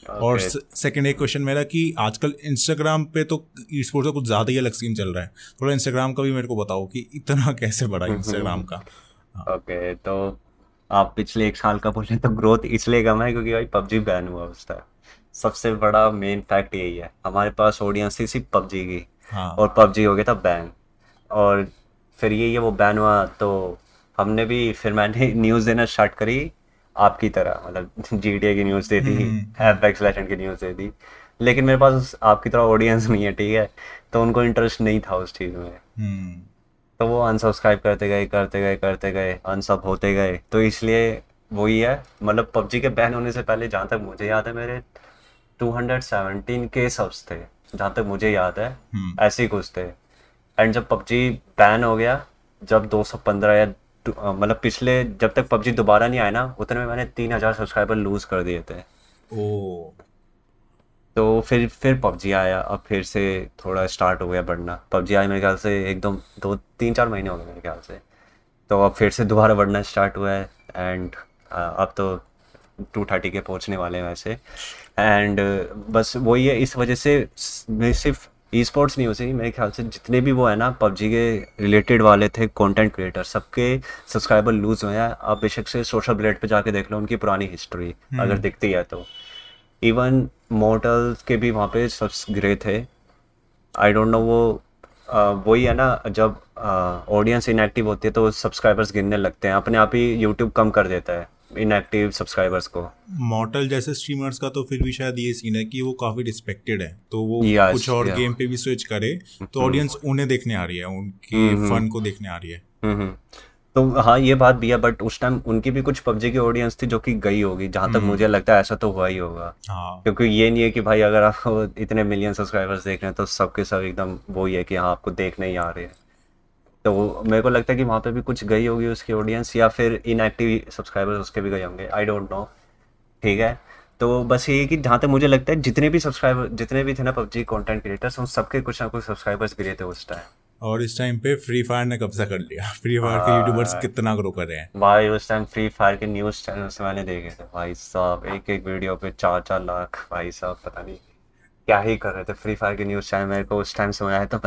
Okay. और सेकंड एक क्वेश्चन मेरा कि आजकल इंस्टाग्राम पे तो ई स्पोर्ट्स का कुछ ज़्यादा ही अलग सीन चल रहा है, थोड़ा इंस्टाग्राम का भी मेरे को बताओ कि इतना कैसे बढ़ा इंस्टाग्राम का। ओके, तो आप पिछले 1 साल का बोलें तो ग्रोथ इसलिए कम है क्योंकि भाई पबजी बैन हुआ उस टाइम, सबसे बड़ा मेन फैक्ट यही है। हमारे पास ऑडियंस थी सिर्फ पबजी की, और पबजी हो गया था बैन, और फिर ये वो बैन हुआ तो हमने भी फिर मैंने न्यूज़ देना स्टार्ट करी आपकी तरह, मतलब GTA की न्यूज़ दे दी, एपेक्स लेजेंड की न्यूज़ दे दी, लेकिन मेरे पास आपकी तरह ऑडियंस नहीं है, ठीक है, तो उनको इंटरेस्ट नहीं था उस चीज़ में। तो वो अनसब्सक्राइब करते गए अनसब होते गए। तो इसलिए वही है, मतलब PUBG के बैन होने से पहले जहाँ तक मुझे याद है मेरे 217K सब्स थे, जहाँ तक मुझे याद है ऐसे ही कुछ थे। एंड जब PUBG बैन हो गया, जब 215 या मतलब पिछले जब तक PUBG दोबारा नहीं आया ना, उतने में मैंने 3,000 सब्सक्राइबर लूज कर दिए थे। ओ तो फिर PUBG आया, अब फिर से थोड़ा स्टार्ट हो गया बढ़ना। PUBG आया मेरे ख्याल से एकदम 2-3-4 महीने हो गए मेरे ख्याल से, तो अब फिर से दोबारा बढ़ना स्टार्ट हुआ है। एंड अब तो 230 के पहुंचने वाले हैं वैसे। एंड बस वही है, इस वजह से सिर्फ ई स्पोर्ट्स नहीं होती, मेरे ख्याल से जितने भी वो है ना पबजी के रिलेटेड वाले थे कंटेंट क्रिएटर, सबके सब्सक्राइबर लूज हुए हैं। आप बेशक से सोशल ब्लेड पे जाके देख लो उनकी पुरानी हिस्ट्री अगर दिखती है तो, इवन मॉडल्स के भी वहाँ पे सब्स गिरे थे। आई डोंट नो वही है ना, जब ऑडियंस इनएक्टिव होती है तो सब्सक्राइबर्स गिरने लगते हैं, अपने आप ही यूट्यूब कम कर देता है इनएक्टिव सब्सक्राइबर्स को। मॉर्टल जैसे स्ट्रीमर्स का तो फिर भी शायद ये सीन है कि वो काफ़ी रिस्पेक्टेड है, तो वो कुछ और गेम पे भी स्विच करे तो ऑडियंस उन्हें देखने आ रही है, उनके फन को देखने आ रही है। तो हाँ ये बात भी है, बट उस टाइम उनकी भी कुछ पबजी की ऑडियंस थी जो कि गई होगी, जहाँ तक मुझे लगता है ऐसा तो हुआ ही होगा। क्योंकि ये नहीं है कि भाई अगर आपको इतने मिलियन सब्सक्राइबर्स देख रहे हैं तो सबके सब एकदम वही है कि हाँ आपको देखने ही आ रहे हैं, तो मेरे को लगता है कि वहाँ पे भी कुछ गई होगी उसकी ऑडियंस, या फिर इनएक्टिव सब्सक्राइबर्स उसके भी गए होंगे, आई डोंट नो। ठीक है, तो बस ये कि जहाँ तक मुझे लगता है जितने भी सब्सक्राइबर जितने भी थे ना पबजी कंटेंट क्रिएटर्स, उन सबके कुछ ना कुछ सब्सक्राइबर्स गिरे थे उस टाइम। और इस टाइम पे फ्री फायर ने कब्जा कर लिया, फ्री फायर के यूट्यूबर्स कितना ग्रो कर रहे हैं भाई। उस टाइम फ्री फायर के न्यूज़ चैनल्स मैंने देखे थे भाई साहब, एक वीडियो पे 4-4 लाख भाई साहब, पता नहीं क्या ही कर रहे थे फ्री फायर के न्यूज़ चैनल। मेरे को उस टाइम से आया तो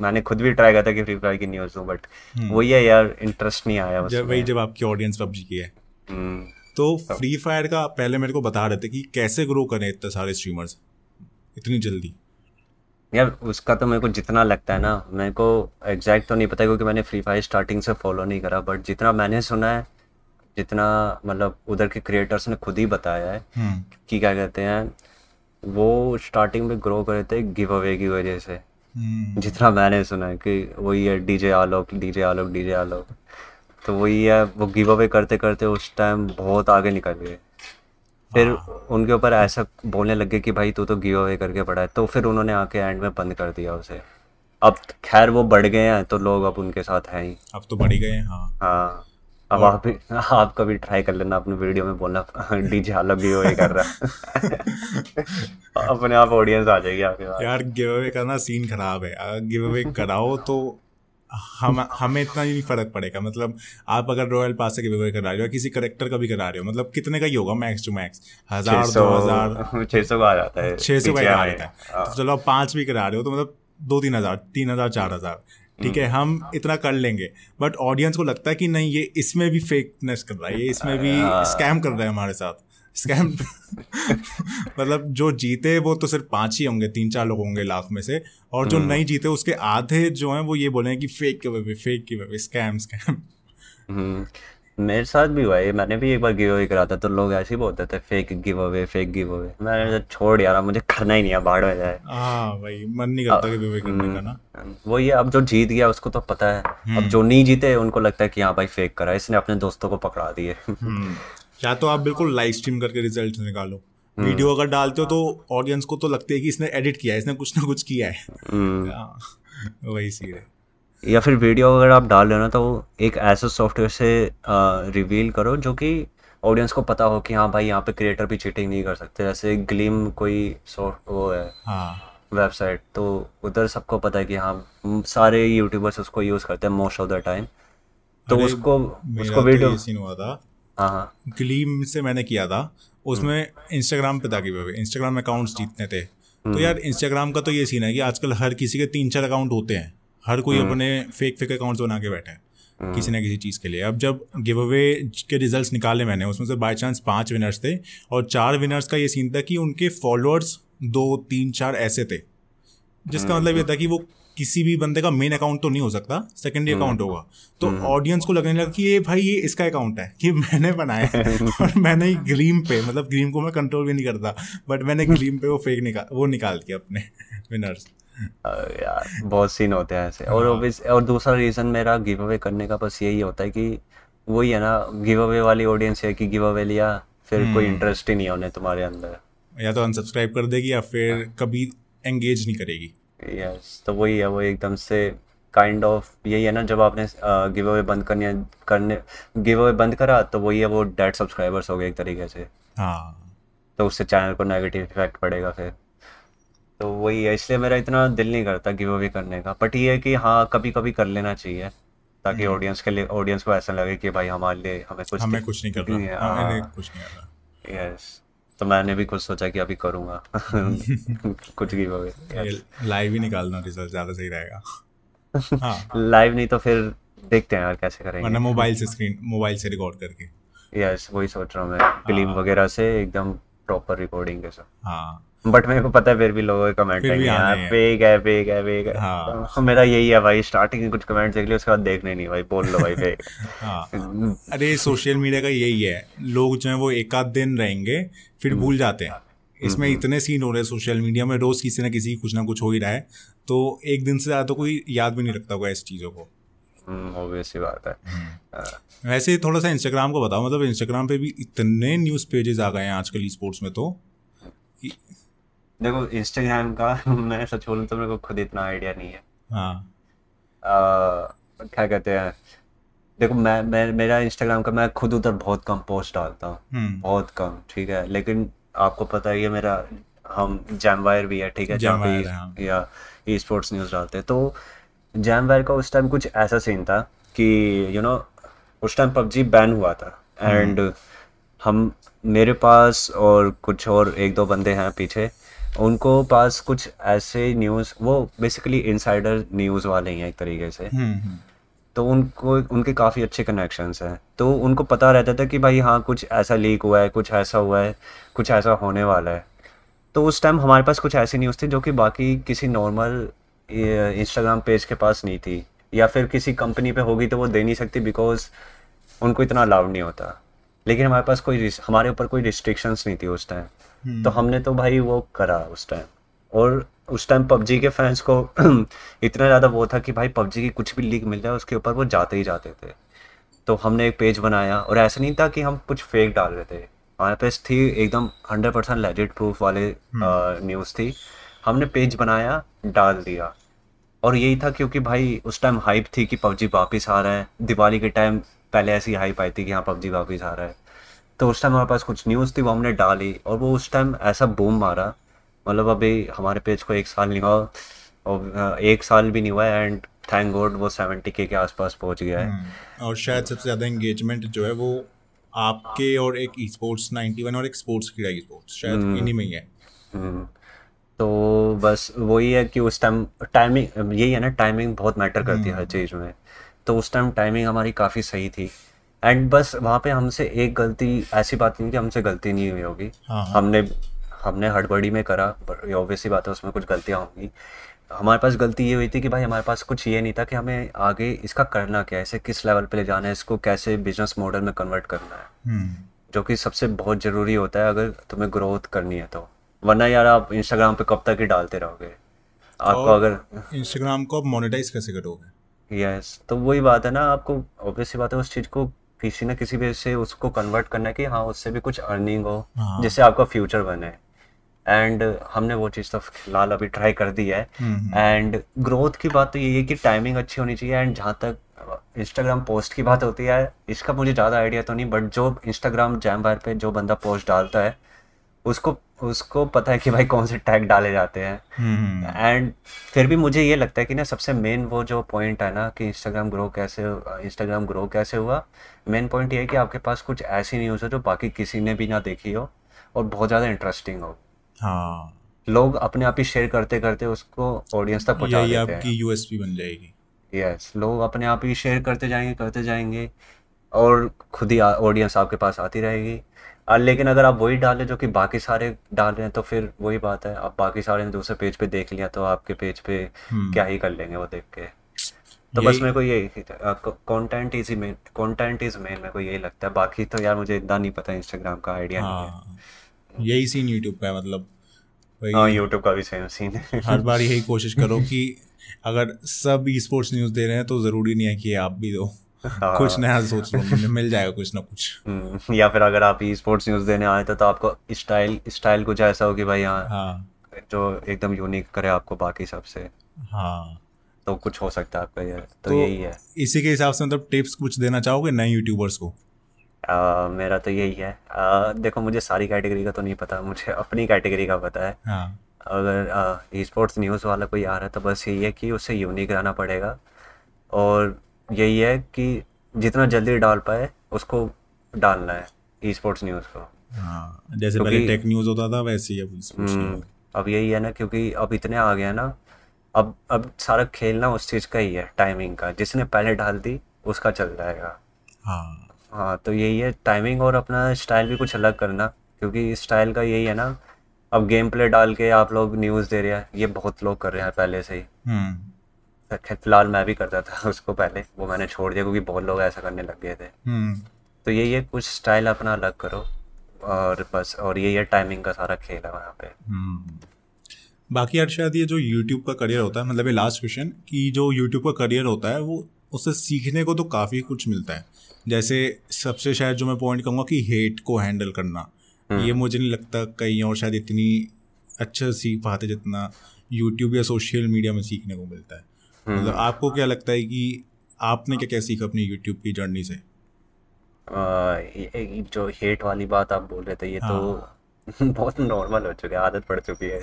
मैंने खुद भी ट्राई किया था कि फ्री फायर की न्यूज़ दूँ, बट वही है यार इंटरेस्ट नहीं आया उसमें। जब आपकी ऑडियंस पबजी की है तो फ्री फायर का पहले मेरे को बता रहे थे कि कैसे ग्रो करें इतने सारे स्ट्रीमर्स इतनी जल्दी। यार उसका तो मेरे को जितना लगता है ना, मेरे को एग्जैक्ट तो नहीं पता क्योंकि मैंने फ्री फायर स्टार्टिंग से फॉलो नहीं करा, बट जितना मैंने सुना है, जितना मतलब उधर के क्रिएटर्स ने खुद ही बताया है कि क्या कहते हैं वो स्टार्टिंग में ग्रो करे थे गिव अवे की वजह से। जितना मैंने सुना है कि वही है डीजे आलोक तो वही है, वो गिव अवे करते करते उस टाइम बहुत आगे निकल गए। फिर उनके ऊपर ऐसा बोलने लगे कि भाई तू तो गिव अवे करके पड़ा है, तो फिर उन्होंने आके एंड में बंद कर दिया उसे। अब खैर वो बढ़ गए हैं तो लोग अब उनके साथ हैं ही, अब तो बढ़ गए हैं। हाँ अब आप भी, आप कभी ट्राई कर लेना अपने वीडियो में बोलना डीजे हाल गिव अवे कर रहा है अपने आप ऑडियंस आ जाएगी आपके पास। यार गिव अवे करना सीन खराब है, गिव अवे कराओ तो हमें इतना ही फर्क पड़ेगा। मतलब आप अगर रॉयल पास से गिव अवे करा रहे हो, किसी करेक्टर का भी करा रहे हो, मतलब कितने का ही होगा मैक्स टू मैक्स, 1,000 2,000 600 का आ जाता है, 600 का आ जाता है। तो चलो आप 5 भी करा रहे हो तो मतलब 2-3 हज़ार 3 हज़ार 4 हज़ार, ठीक है, हम इतना कर लेंगे। बट ऑडियंस को लगता है कि नहीं ये इसमें भी फेकनेस कर रहा है, ये इसमें भी स्कैम कर रहा है हमारे साथ, स्कैम मतलब जो जीते वो तो सिर्फ 5 ही होंगे, 3-4 लोग होंगे लाख में से, और जो नहीं जीते उसके आधे जो हैं वो ये बोले कि फेक के वे स्कैम। मेरे साथ भी हुआ है, मैंने भी एक बार गिव अवे करा था तो लोग ऐसे ही बोलते थे फेक गिव अवे। मैंने छोड़ यार, मुझे करना ही नहीं है, बाढ़ में जाए। हाँ भाई, मन नहीं करता गिव अवे करने का ना। वो ये अब जो जीत गया उसको तो पता है, अब जो नहीं जीते उनको लगता है कि हाँ भाई फेक करा, इसने अपने दोस्तों को पकड़ा दिए। या तो आप बिल्कुल लाइव स्ट्रीम करके रिजल्ट निकालो, वीडियो अगर डालते हो तो ऑडियंस को तो लगता है कि इसने एडिट किया है, इसने कुछ ना कुछ किया है, वही सीन है। या फिर वीडियो अगर आप डाल रहे हो ना तो एक ऐसा सॉफ्टवेयर से रिवील करो जो कि ऑडियंस को पता हो कि हाँ भाई यहाँ पे क्रिएटर भी चीटिंग नहीं कर सकते। जैसे ग्लीम कोई सॉफ्ट वो है वेबसाइट, तो उधर सबको पता है कि हाँ सारे यूट्यूबर्स उसको यूज़ करते हैं मोस्ट ऑफ द टाइम, तो उसको वीडियो सीन हुआ था। हाँ ग्लीम से मैंने किया था, उसमें इंस्टाग्राम पे था कि भाई इंस्टाग्राम अकाउंट्स जीतने थे। तो यार इंस्टाग्राम का तो ये सीन है कि आजकल हर किसी के 3-4 अकाउंट होते हैं, हर कोई अपने फेक अकाउंट्स बना के बैठे हैं किसी ना किसी चीज़ के लिए। अब जब गिव अवे के रिजल्ट्स निकाले मैंने, उसमें से बाय चांस 5 विनर्स थे और 4 विनर्स का ये सीन था कि उनके फॉलोअर्स 2-3-4 ऐसे थे जिसका मतलब ये था कि वो किसी भी बंदे का मेन अकाउंट तो नहीं हो सकता, सेकेंडरी अकाउंट होगा। तो ऑडियंस को लगने लगा कि ये भाई ये इसका अकाउंट है कि मैंने बनाया है और मैंने ही ग्लीम पे, मतलब ग्लीम को मैं कंट्रोल भी नहीं करता, बट मैंने ग्लीम पे वो फेक निकाल दिया अपने विनर्स। यार बहुत सीन होते हैं ऐसे। और दूसरा रीज़न मेरा गिव अवे करने का बस यही होता है कि वही है ना, गिव अवे वाली ऑडियंस है कि गिव अवे लिया फिर कोई इंटरेस्ट ही नहीं होने तुम्हारे अंदर, या तो अनसब्सक्राइब कर देगी या फिर कभी एंगेज नहीं करेगी। यस, तो वही है, वो एकदम से काइंड ऑफ यही है ना, जब आपने गिव अवे बंद करने गिव अवे बंद करा तो वही है, वो डेड सब्सक्राइबर्स हो गए एक तरीके से। हाँ, तो उससे चैनल को नेगेटिव इफेक्ट पड़ेगा फिर, तो वही है, इसलिए मेरा इतना दिल नहीं करता गिव अवे करने का। बट ये है कि हाँ कभी कभी कर लेना चाहिए ताकि ऑडियंस को ऐसा लगे कि भाई हमारे लिए हमें कुछ नहीं करना है, हमें कुछ नहीं करना। यस, तो मैंने भी कुछ सोचा कि अभी करूँगा कुछ गिव अवे, लाइव ही निकालना रिजल्ट ज़्यादा सही रहेगा। लाइव नहीं तो फिर देखते हैं यार कैसे करेंगे, वरना मोबाइल से रिकॉर्ड करके। यस, वही सोच रहा हूँ मैं, फिल्म वगैरह से एकदम प्रॉपर रिकॉर्डिंग के साथ। बट मेरे को पता है फिर भी लोगों के कमेंट फेक है। हाँ, मेरा यही है भाई, स्टार्टिंग में कुछ कमेंट देख लिया उसके बाद देखने नहीं भाई, बोल लो भाई फेक। हाँ, अरे सोशल मीडिया का यही है, लोग जो है वो एक आध दिन रहेंगे फिर भूल जाते हैं। इसमें इतने सीन हो रहे हैं सोशल मीडिया में, रोज किसी ना किसी कुछ ना कुछ हो ही रहा है, तो एक दिन से ज़्यादा तो कोई याद भी नहीं रखता होगा ऐसी चीज़ों को। ऑब्वियस सी बात है। वैसे थोड़ा सा इंस्टाग्राम को बताओ, मतलब इंस्टाग्राम पे भी इतने न्यूज़ पेजेस आ गए हैं आजकल ई स्पोर्ट्स में। तो देखो इंस्टाग्राम का मैं सच बोलूँ तो मेरे को खुद इतना आइडिया नहीं है। हाँ, क्या कहते हैं, देखो मैं मेरा इंस्टाग्राम का, मैं खुद उधर बहुत कम पोस्ट डालता हूँ, बहुत कम, ठीक है। लेकिन आपको पता ही है मेरा, हम जेमवायर भी है, ठीक है, जहाँ पे या ई स्पोर्ट्स न्यूज़ डालते हैं। तो जेमवायर का उस टाइम कुछ ऐसा सीन था कि यू नो, उस टाइम पबजी बैन हुआ था एंड हम मेरे पास और कुछ और 1-2 बंदे हैं पीछे, उनको पास कुछ ऐसे न्यूज़, वो बेसिकली इनसाइडर न्यूज़ वाले ही हैं एक तरीके से। तो उनके काफ़ी अच्छे कनेक्शंस हैं, तो उनको पता रहता था कि भाई हाँ कुछ ऐसा लीक हुआ है, कुछ ऐसा हुआ है, कुछ ऐसा होने वाला है। तो उस टाइम हमारे पास कुछ ऐसी न्यूज़ थी जो कि बाकी किसी नॉर्मल इंस्टाग्राम पेज के पास नहीं थी, या फिर किसी कंपनी पे होगी तो वो दे नहीं सकती बिकॉज उनको इतना अलाउड नहीं होता। लेकिन हमारे पास हमारे ऊपर कोई रिस्ट्रिक्शंस नहीं थी उस टाइम। तो हमने तो भाई वो करा उस टाइम, और उस टाइम पबजी के फैंस को इतना ज़्यादा वो था कि भाई पबजी की कुछ भी लीक मिल जाए उसके ऊपर वो जाते ही जाते थे। तो हमने एक पेज बनाया, और ऐसा नहीं था कि हम कुछ फेक डाल रहे थे, हमारे पास थी एकदम 100% लेजिट प्रूफ वाले न्यूज़ थी। हमने पेज बनाया, डाल दिया, और यही था क्योंकि भाई उस टाइम हाइप थी कि पबजी वापस आ रहा है। दिवाली के टाइम पहले ऐसी हाइप आई थी कि हाँ पबजी वापस आ रहा है, तो उस टाइम हमारे पास कुछ न्यूज़ थी, वो हमने डाली और वो उस टाइम ऐसा बूम मारा। मतलब अभी हमारे पेज को 1 साल नहीं हुआ, और 1 साल भी नहीं हुआ है, एंड थैंक गॉड वो 70K के आसपास पहुंच गया है। और शायद सबसे ज़्यादा एंगेजमेंट जो है वो आपके और एक ई स्पोर्ट्स 91 और एक स्पोर्ट्स की रही, स्पोर्ट्स शायद इन्हीं में ही है। तो बस वही है कि उस टाइम टाइमिंग, यही है ना, टाइमिंग बहुत मैटर करती है हर चीज़ में। तो उस टाइम टाइमिंग हमारी काफ़ी सही थी, एंड बस वहाँ पे हमसे एक गलती, ऐसी बात नहीं कि हमसे गलती नहीं हुई होगी, हमने हड़बड़ी में करा, ऑब्वियस सी बात है उसमें कुछ गलतियाँ होंगी। हमारे पास गलती ये हुई थी कि भाई हमारे पास कुछ ये नहीं था कि हमें आगे इसका करना क्या है, इसे किस लेवल पे ले जाना है, इसको कैसे बिजनेस मॉडल में कन्वर्ट करना है, जो कि सबसे बहुत ज़रूरी होता है अगर तुम्हें ग्रोथ करनी है तो। वरना यार आप इंस्टाग्राम पे कब तक ही डालते रहोगे, आपको अगर इंस्टाग्राम को आप मोनेटाइज कैसे करोगे? यस, तो वही बात है ना, आपको ऑब्वियस सी बात है उस चीज़ को किसी ना किसी वे से उसको कन्वर्ट करना है कि हाँ उससे भी कुछ अर्निंग हो, जिससे आपका फ्यूचर बने। एंड हमने वो चीज़ तो फिलहाल अभी ट्राई कर दी है। एंड ग्रोथ की बात तो यही है कि टाइमिंग अच्छी होनी चाहिए। एंड जहाँ तक इंस्टाग्राम पोस्ट की बात होती है, इसका मुझे ज़्यादा आइडिया तो नहीं, बट जो इंस्टाग्राम जेमवायर पे जो बंदा पोस्ट डालता है उसको पता है कि भाई कौन से टैग डाले जाते हैं। एंड फिर भी मुझे ये लगता है कि ना सबसे मेन वो जो पॉइंट है ना कि इंस्टाग्राम ग्रो कैसे हुआ, मेन पॉइंट ये है कि आपके पास कुछ ऐसी न्यूज़ हो जो बाकी किसी ने भी ना देखी हो और बहुत ज़्यादा इंटरेस्टिंग हो। हाँ, लोग अपने आप ही शेयर करते करते उसको ऑडियंस तक पहुँचा देते हैं। ये आपकी यूएसपी बन जाएगी। यस, लोग अपने आप ही शेयर करते जाएंगे और खुद ही ऑडियंस आपके पास आती रहेगी। लेकिन अगर आप वही डालें जो कि बाकी सारे डाल रहे हैं, तो फिर वही बात है, आप बाकी सारे ने दूसरे पेज पे देख लिया तो आपके पेज पे क्या ही कर लेंगे वो देख के। तो बस मेरे को यही कंटेंट इज मेन मेरे को यही लगता है। बाकी तो यार मुझे इतना नहीं पता, इंस्टाग्राम का आइडिया नहीं है। यही सीन यूट्यूब का है, मतलब यूट्यूब का भी सेम सीन है। हर बार यही कोशिश करो कि अगर सब ई स्पोर्ट्स न्यूज़ दे रहे हैं तो ज़रूरी नहीं है कि आप भी दो, कुछ नया सोच लो, मिल जाएगा कुछ ना कुछ। या फिर अगर आप ई स्पोर्ट्स न्यूज़ देने आए तो आपको स्टाइल कुछ ऐसा हो कि भाई हाँ जो एकदम यूनिक करे आपको बाकी सबसे। हाँ, तो कुछ हो सकता है आपका ये, तो यही है। इसी के हिसाब से मतलब टिप्स कुछ देना चाहोगे नए यूट्यूबर्स को? मेरा तो यही है, देखो मुझे सारी कैटेगरी का तो नहीं पता, मुझे अपनी कैटेगरी का पता है। अगर ई स्पोर्ट्स न्यूज़ वाला कोई आ रहा है तो बस यही है कि उससे यूनिक रहना पड़ेगा, और यही है कि जितना जल्दी डाल पाए उसको डालना है ई स्पोर्ट्स न्यूज़ को। हाँ, जैसे पहले टेक न्यूज़ होता था वैसे ही अब यही है ना, क्योंकि अब इतने आ गया ना, अब सारा खेलना उस चीज़ का ही है, टाइमिंग का। जिसने पहले डाल दी उसका चल जाएगा। हाँ, तो यही है टाइमिंग, और अपना स्टाइल भी कुछ अलग करना, क्योंकि स्टाइल का यही है ना, अब गेम प्ले डाल के आप लोग न्यूज़ दे रहे हैं, ये बहुत लोग कर रहे हैं पहले से ही। फिलहाल मैं भी करता था उसको पहले, वो मैंने छोड़ दिया क्योंकि बहुत लोग ऐसा करने लग गए थे। तो यही है, कुछ स्टाइल अपना अलग करो, और बस, और यही है टाइमिंग का सारा खेल है वहाँ पे। बाकी यार शायद ये जो यूट्यूब का करियर होता है, मतलब ये लास्ट क्वेश्चन, कि जो यूट्यूब का करियर होता है वो उससे सीखने को तो काफ़ी कुछ मिलता है। जैसे सबसे शायद जो मैं पॉइंट कहूँगा कि हेट को हैंडल करना, ये मुझे नहीं लगता कहीं और शायद इतनी अच्छा सीख पाते जितना यूट्यूब या सोशल मीडिया में सीखने को मिलता है। मतलब आपको क्या लगता है कि आपने क्या क्या सीखा अपनी यूट्यूब की जर्नी से? जो हेट वाली बात आप बोल रहे थे, ये तो बहुत नॉर्मल हो चुका है, आदत पड़ चुकी है।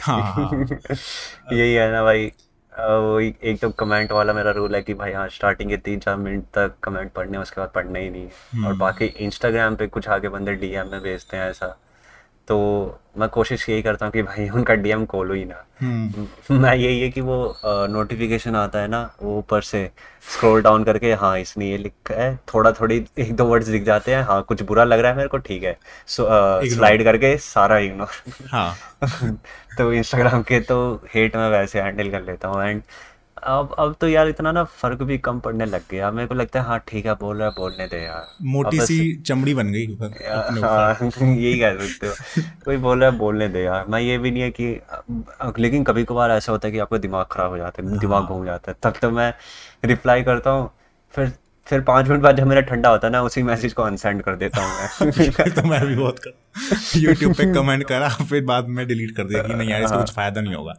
यही है ना भाई, एक तो कमेंट वाला मेरा रूल है कि भाई हाँ स्टार्टिंग के 3-4 मिनट तक कमेंट पढ़ने, उसके बाद पढ़ना ही नहीं। और बाकी इंस्टाग्राम पे कुछ आगे बंदे डीएम में भेजते हैं ऐसा, तो मैं कोशिश यही करता हूँ कि भाई उनका डीएम खोलो ही ना। मैं यही है कि वो नोटिफिकेशन आता है ना, वो ऊपर से स्क्रॉल डाउन करके, हाँ इसने ये लिखा है, थोड़ी 1-2 वर्ड्स दिख जाते हैं, हाँ कुछ बुरा लग रहा है मेरे को, ठीक है, स्लाइड करके सारा इग्नोर। हाँ। तो इंस्टाग्राम के तो हेट मैं वैसे हैंडल कर लेता हूँ। एंड अब तो यार इतना ना फर्क भी कम पड़ने लग गया, मेरे को लगता है हाँ ठीक है बोल रहा है, बोलने दे यार, मोटी सी चमड़ी बन गई। हाँ, यही कह सकते हो, कोई बोल रहा है बोलने दे यार। मैं ये भी नहीं है कि, लेकिन कभी कभार ऐसा होता है कि आपका दिमाग खराब हो जाता है, दिमाग घूम जाता है, तब तो मैं रिप्लाई करता हूँ, फिर फिर 5 मिनट बाद जब मेरा ठंडा होता है ना, उसी मैसेज को अनसेंड कर देता हूँ मैं तो मैं भी बहुत कर YouTube पे कमेंट करा, फिर बाद में डिलीट कर दिया कि नहीं यार इसका कुछ फायदा नहीं होगा।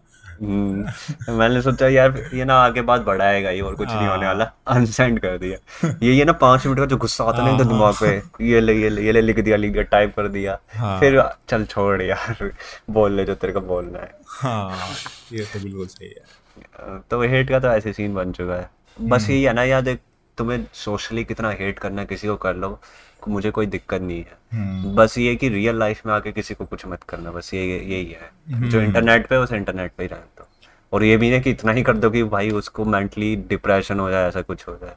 मैंने सोचा यार ये ना आगे बात बढ़ाएगा ये और कुछ नहीं होने वाला, अनसेंड कर दिया। ये ना 5 मिनट का जो गुस्सा आता ना एकदम दिमाग पे, ये ले ये ले ये ले, लिख दिया टाइप कर दिया, फिर चल छोड़ यार बोल ले जो तेरे को बोलना है। हाँ ये तो बिल्कुल सही है। तो हेट का तो ऐसे सीन बन चुका है। बस यही है ना यार, देख तुम्हें सोशली कितना हेट करना किसी को कर लो, मुझे कोई दिक्कत नहीं है। बस ये कि रियल लाइफ में आके किसी को कुछ मत करना, बस ये यही है। जो इंटरनेट पे उस इंटरनेट पे ही रहता हूँ, और ये भी नहीं कि इतना ही कर दो कि भाई उसको मेंटली डिप्रेशन हो जाए, ऐसा कुछ हो जाए।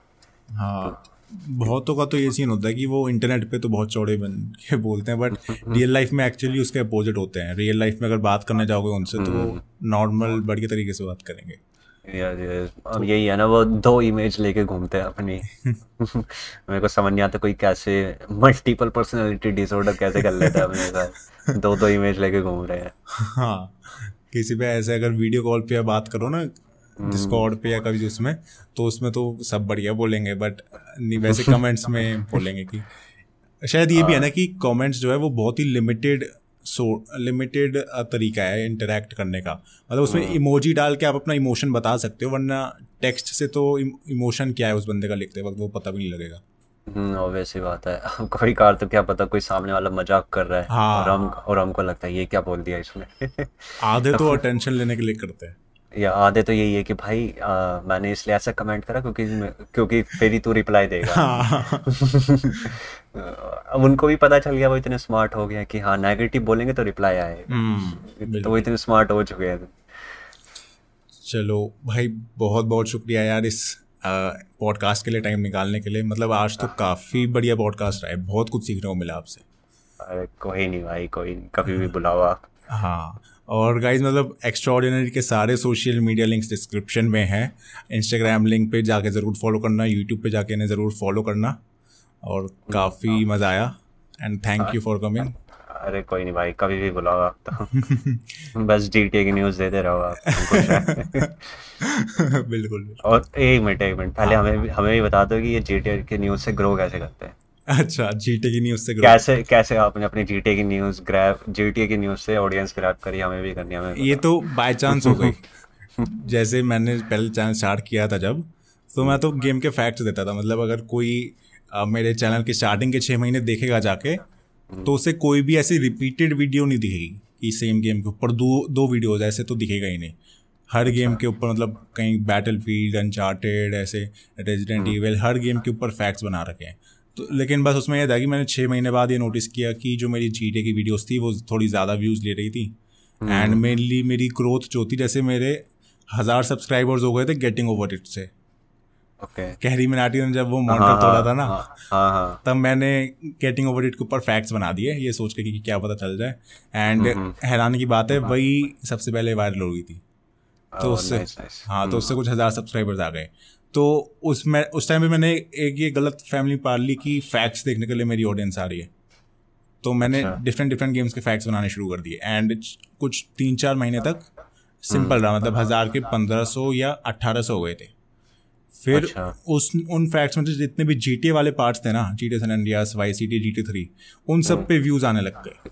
हाँ बहुतों का तो ये सीन होता है कि वो इंटरनेट पे तो बहुत चौड़े बन के बोलते हैं, बट रियल लाइफ में एक्चुअली उसके अपोजिट होते हैं। रियल लाइफ में अगर बात करने जाओगे उनसे तो वो नॉर्मल बढ़िया तरीके से बात करेंगे। अब यही है ना, वो 2 इमेज लेके घूमते हैं अपनी। मेरे को समझ नहीं आता कोई कैसे मल्टीपल पर्सनालिटी डिसऑर्डर कैसे कर लेता है अपने साथ, 2 इमेज लेके घूम रहे हैं। हाँ किसी पे ऐसे अगर वीडियो कॉल पे बात करो ना, डिस्कॉर्ड पे या कभी उसमें, तो उसमें तो सब बढ़िया बोलेंगे, बट वैसे कमेंट्स में बोलेंगे कि शायद ये भी है ना कि कमेंट्स जो है वो बहुत ही लिमिटेड तरीका है इंटरेक्ट करने का। मतलब उसमें इमोजी डाल के आप अपना इमोशन बता सकते हो, वरना टेक्स्ट से तो इमोशन क्या है उस बंदे का लिखते वक्त वो पता भी नहीं लगेगा। ऑब्वियस ही बात है, कोई कार तो क्या पता कोई सामने वाला मजाक कर रहा है। हाँ। और हमको लगता है ये क्या बोल दिया इसमें। आधे तो अटेंशन लेने के लिए करते हैं, या आधे तो यही है कि भाई मैंने इसलिए ऐसा कमेंट करा क्योंकि फिर ही तू रिप्लाई देगा। अब उनको भी पता चल गया, वो इतने स्मार्ट हो गया कि हाँ नेगेटिव बोलेंगे तो रिप्लाई आए, तो वो इतने स्मार्ट हो चुके हैं। चलो भाई बहुत बहुत शुक्रिया यार इस पॉडकास्ट के लिए टाइम निकालने के लिए। मतलब आज तो काफ़ी बढ़िया पॉडकास्ट रहा है, बहुत कुछ सीखने को मिला आपसे। अरे कोई नहीं भाई, कोई नहीं, कभी भी बुलाओ आप। हाँ और गाइज मतलब एक्स्ट्राऑर्डिनरी के सारे सोशल मीडिया लिंक्स डिस्क्रिप्शन में हैं। इंस्टाग्राम लिंक पे जाके ज़रूर फॉलो करना, यूट्यूब पे जाके इन्हें ज़रूर फॉलो करना। और काफ़ी मज़ा आया and thank you for coming. अरे कोई नहीं भाई, कभी भी बुलाओ आप तो। बस GTA की न्यूज़ देते रहो आप। बिल्कुल। और एक मिनट पहले हमें भी बता दो कि ये GTA की न्यूज़ से ग्रो कैसे करते हैं। अच्छा GTA की न्यूज़ से कैसे आपने अपनी GTA की न्यूज़ से ऑडियंस ग्रैब करी, हमें भी करनी है। ये तो बाय चांस हो गई। जैसे मैंने पहले चैनल स्टार्ट किया था जब, तो मैं तो गेम के फैक्ट्स देता था। मतलब अगर कोई मेरे चैनल के स्टार्टिंग के 6 महीने देखेगा जाके, तो उसे कोई भी ऐसी रिपीटेड वीडियो नहीं दिखेगी कि सेम गेम के ऊपर दो वीडियोज, ऐसे तो दिखेगा ही नहीं। हर गेम के ऊपर मतलब कहीं बैटलफील्ड, अनचार्टेड, ऐसे रेजिडेंट ईविल, हर गेम के ऊपर फैक्ट्स बना रखे हैं। तो लेकिन बस उसमें यह था कि मैंने 6 महीने बाद ये नोटिस किया कि जो मेरी GTA की वीडियोस थी वो थोड़ी ज़्यादा व्यूज़ ले रही थी। एंड मेनली मेरी ग्रोथ जो थी, जैसे मेरे 1000 सब्सक्राइबर्स हो गए थे गेटिंग ओवर इट से। ओके कहरी मिनाटी ने जब वो मॉनिटर तोड़ा था ना, तब मैंने गेटिंग ओवर इट के ऊपर फैक्ट्स बना दिए ये सोच के कि क्या पता चल जाए। एंड हैरानी की बात है वही सबसे पहले वायरल हो गई थी, तो उससे हाँ तो उससे कुछ 1000 सब्सक्राइबर्स आ गए। तो उसमें उस टाइम पे मैंने एक ये गलत फैमिली पाल ली कि फैक्ट्स देखने के लिए मेरी ऑडियंस आ रही है, तो मैंने डिफरेंट गेम्स के फैक्ट्स बनाने शुरू कर दिए। एंड कुछ 3-4 महीने तक सिंपल रहा, मतलब 1000 के 1500 या 1800 हो गए थे। फिर उन फैक्ट्स में जितने भी GTA वाले पार्ट्स थे ना, GTA San Andreas, YCT, GTA 3, उन सब पे व्यूज़ आने लग गए।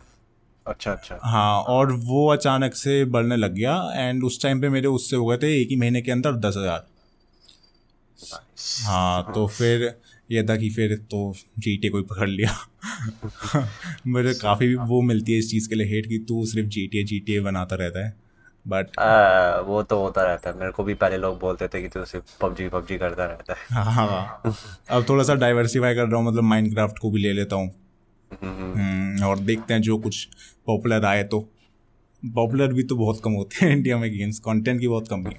अच्छा हाँ, और वो अचानक से बढ़ने लग गया। एंड उस टाइम पे मेरे उससे हो गए थे 1 ही महीने के अंदर 10,000। हाँ तो फिर यह था कि फिर तो GTA कोई पकड़ लिया। मुझे काफ़ी वो मिलती है इस चीज़ के लिए हेट कि तू सिर्फ GTA बनाता रहता है, बट वो तो होता रहता है। मेरे को भी पहले लोग बोलते थे कि तू सिर्फ PUBG करता रहता है। हाँ अब थोड़ा सा डाइवर्सिफाई कर रहा हूँ, मतलब माइनक्राफ्ट को भी ले लेता हूँ और देखते हैं जो कुछ पॉपुलर आए। तो पॉपुलर भी तो बहुत कम होते हैं इंडिया में गेम्स, कंटेंट की बहुत कमी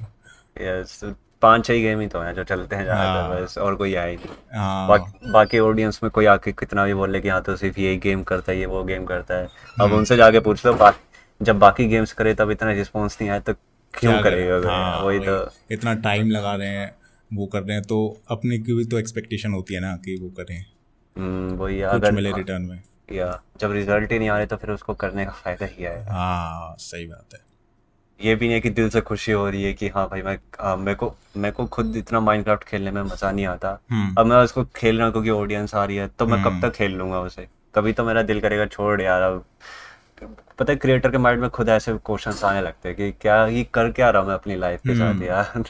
है। 5-6 गेम ही तो हैं जो चलते हैं ज़्यादातर, बस और कोई आए नहीं। बाकी ऑडियंस में कोई आके कितना भी बोले कि हाँ तो सिर्फ यही गेम करता है, ये वो गेम करता है, अब उनसे जाके पूछ लो जब बाकी गेम्स करे तब इतना रिस्पॉन्स नहीं आया तो क्यों करेगा। वही तो इतना टाइम लगा रहे हैं, वो कर रहे हैं, तो अपने की भी तो एक्सपेक्टेशन होती है ना कि वो करें, वही अगर मिले रिटर्न में, या जब रिजल्ट ही नहीं आ रहे तो फिर उसको करने का फ़ायदा ही है। हाँ सही बात है। ये भी नहीं है कि दिल से खुशी हो रही है कि हाँ भाई मेरे को खुद इतना माइनक्राफ्ट खेलने में मजा नहीं आता, अब मैं उसको खेल रहा हूँ क्योंकि ऑडियंस आ रही है तो मैं कब तक खेल लूंगा उसे। कभी तो मेरा दिल करेगा छोड़ यार, पता है क्रिएटर के माइंड में खुद ऐसे क्वेश्चन आने लगते हैं कि क्या ही कर क्या रहा हूँ मैं अपनी लाइफ के साथ यार,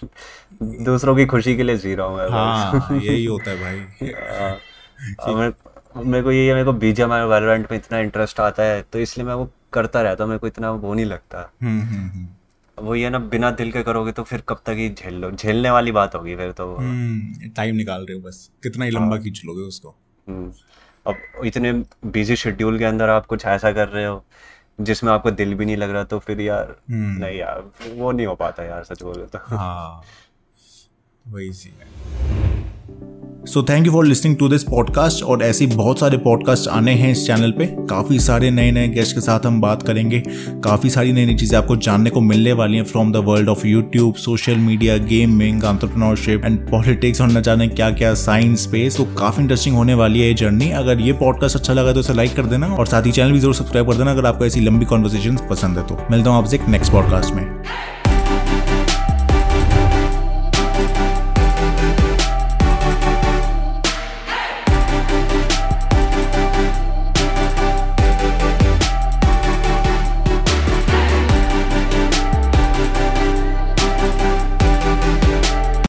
दूसरों की खुशी के लिए जी रहा हूँ। हाँ, यही होता है भाई। मेरे को यही है, मेरे को बीजीएमआई वैलोरेंट में इतना इंटरेस्ट आता है तो इसलिए मैं वो करता रहता हूँ, मेरे को इतना वो नहीं लगता। वो ये ना बिना दिल के करोगे तो फिर कब तक ही झेल लो, झेलने वाली बात होगी फिर तो। टाइम निकाल रहे हो बस, कितना ही लंबा खींच लोगे उसको। अब इतने बिजी शेड्यूल के अंदर आप कुछ ऐसा कर रहे हो जिसमें आपको दिल भी नहीं लग रहा तो फिर यार नहीं यार वो नहीं हो पाता यार, सच बोलो तो। हाँ वही सी है। So thank you for listening to this podcast. और ऐसे बहुत सारे पॉडकास्ट आने हैं इस चैनल पे, काफ़ी सारे नए नए गेस्ट के साथ हम बात करेंगे, काफ़ी सारी नई नई चीज़ें आपको जानने को मिलने वाली हैं from the world of YouTube, social media, gaming, entrepreneurship and politics और न जाने क्या क्या, साइंस स्पेस। तो काफ़ी इंटरेस्टिंग होने वाली है ये जर्नी। अगर ये पॉडकास्ट अच्छा लगा तो इसे लाइक कर देना और साथ ही चैनल भी जरूर सब्सक्राइब कर देना अगर आपको ऐसी लंबी कॉन्वर्सेशन पसंद है। तो मिलता हूँ आपसे एक नेक्स्ट पॉडकास्ट में।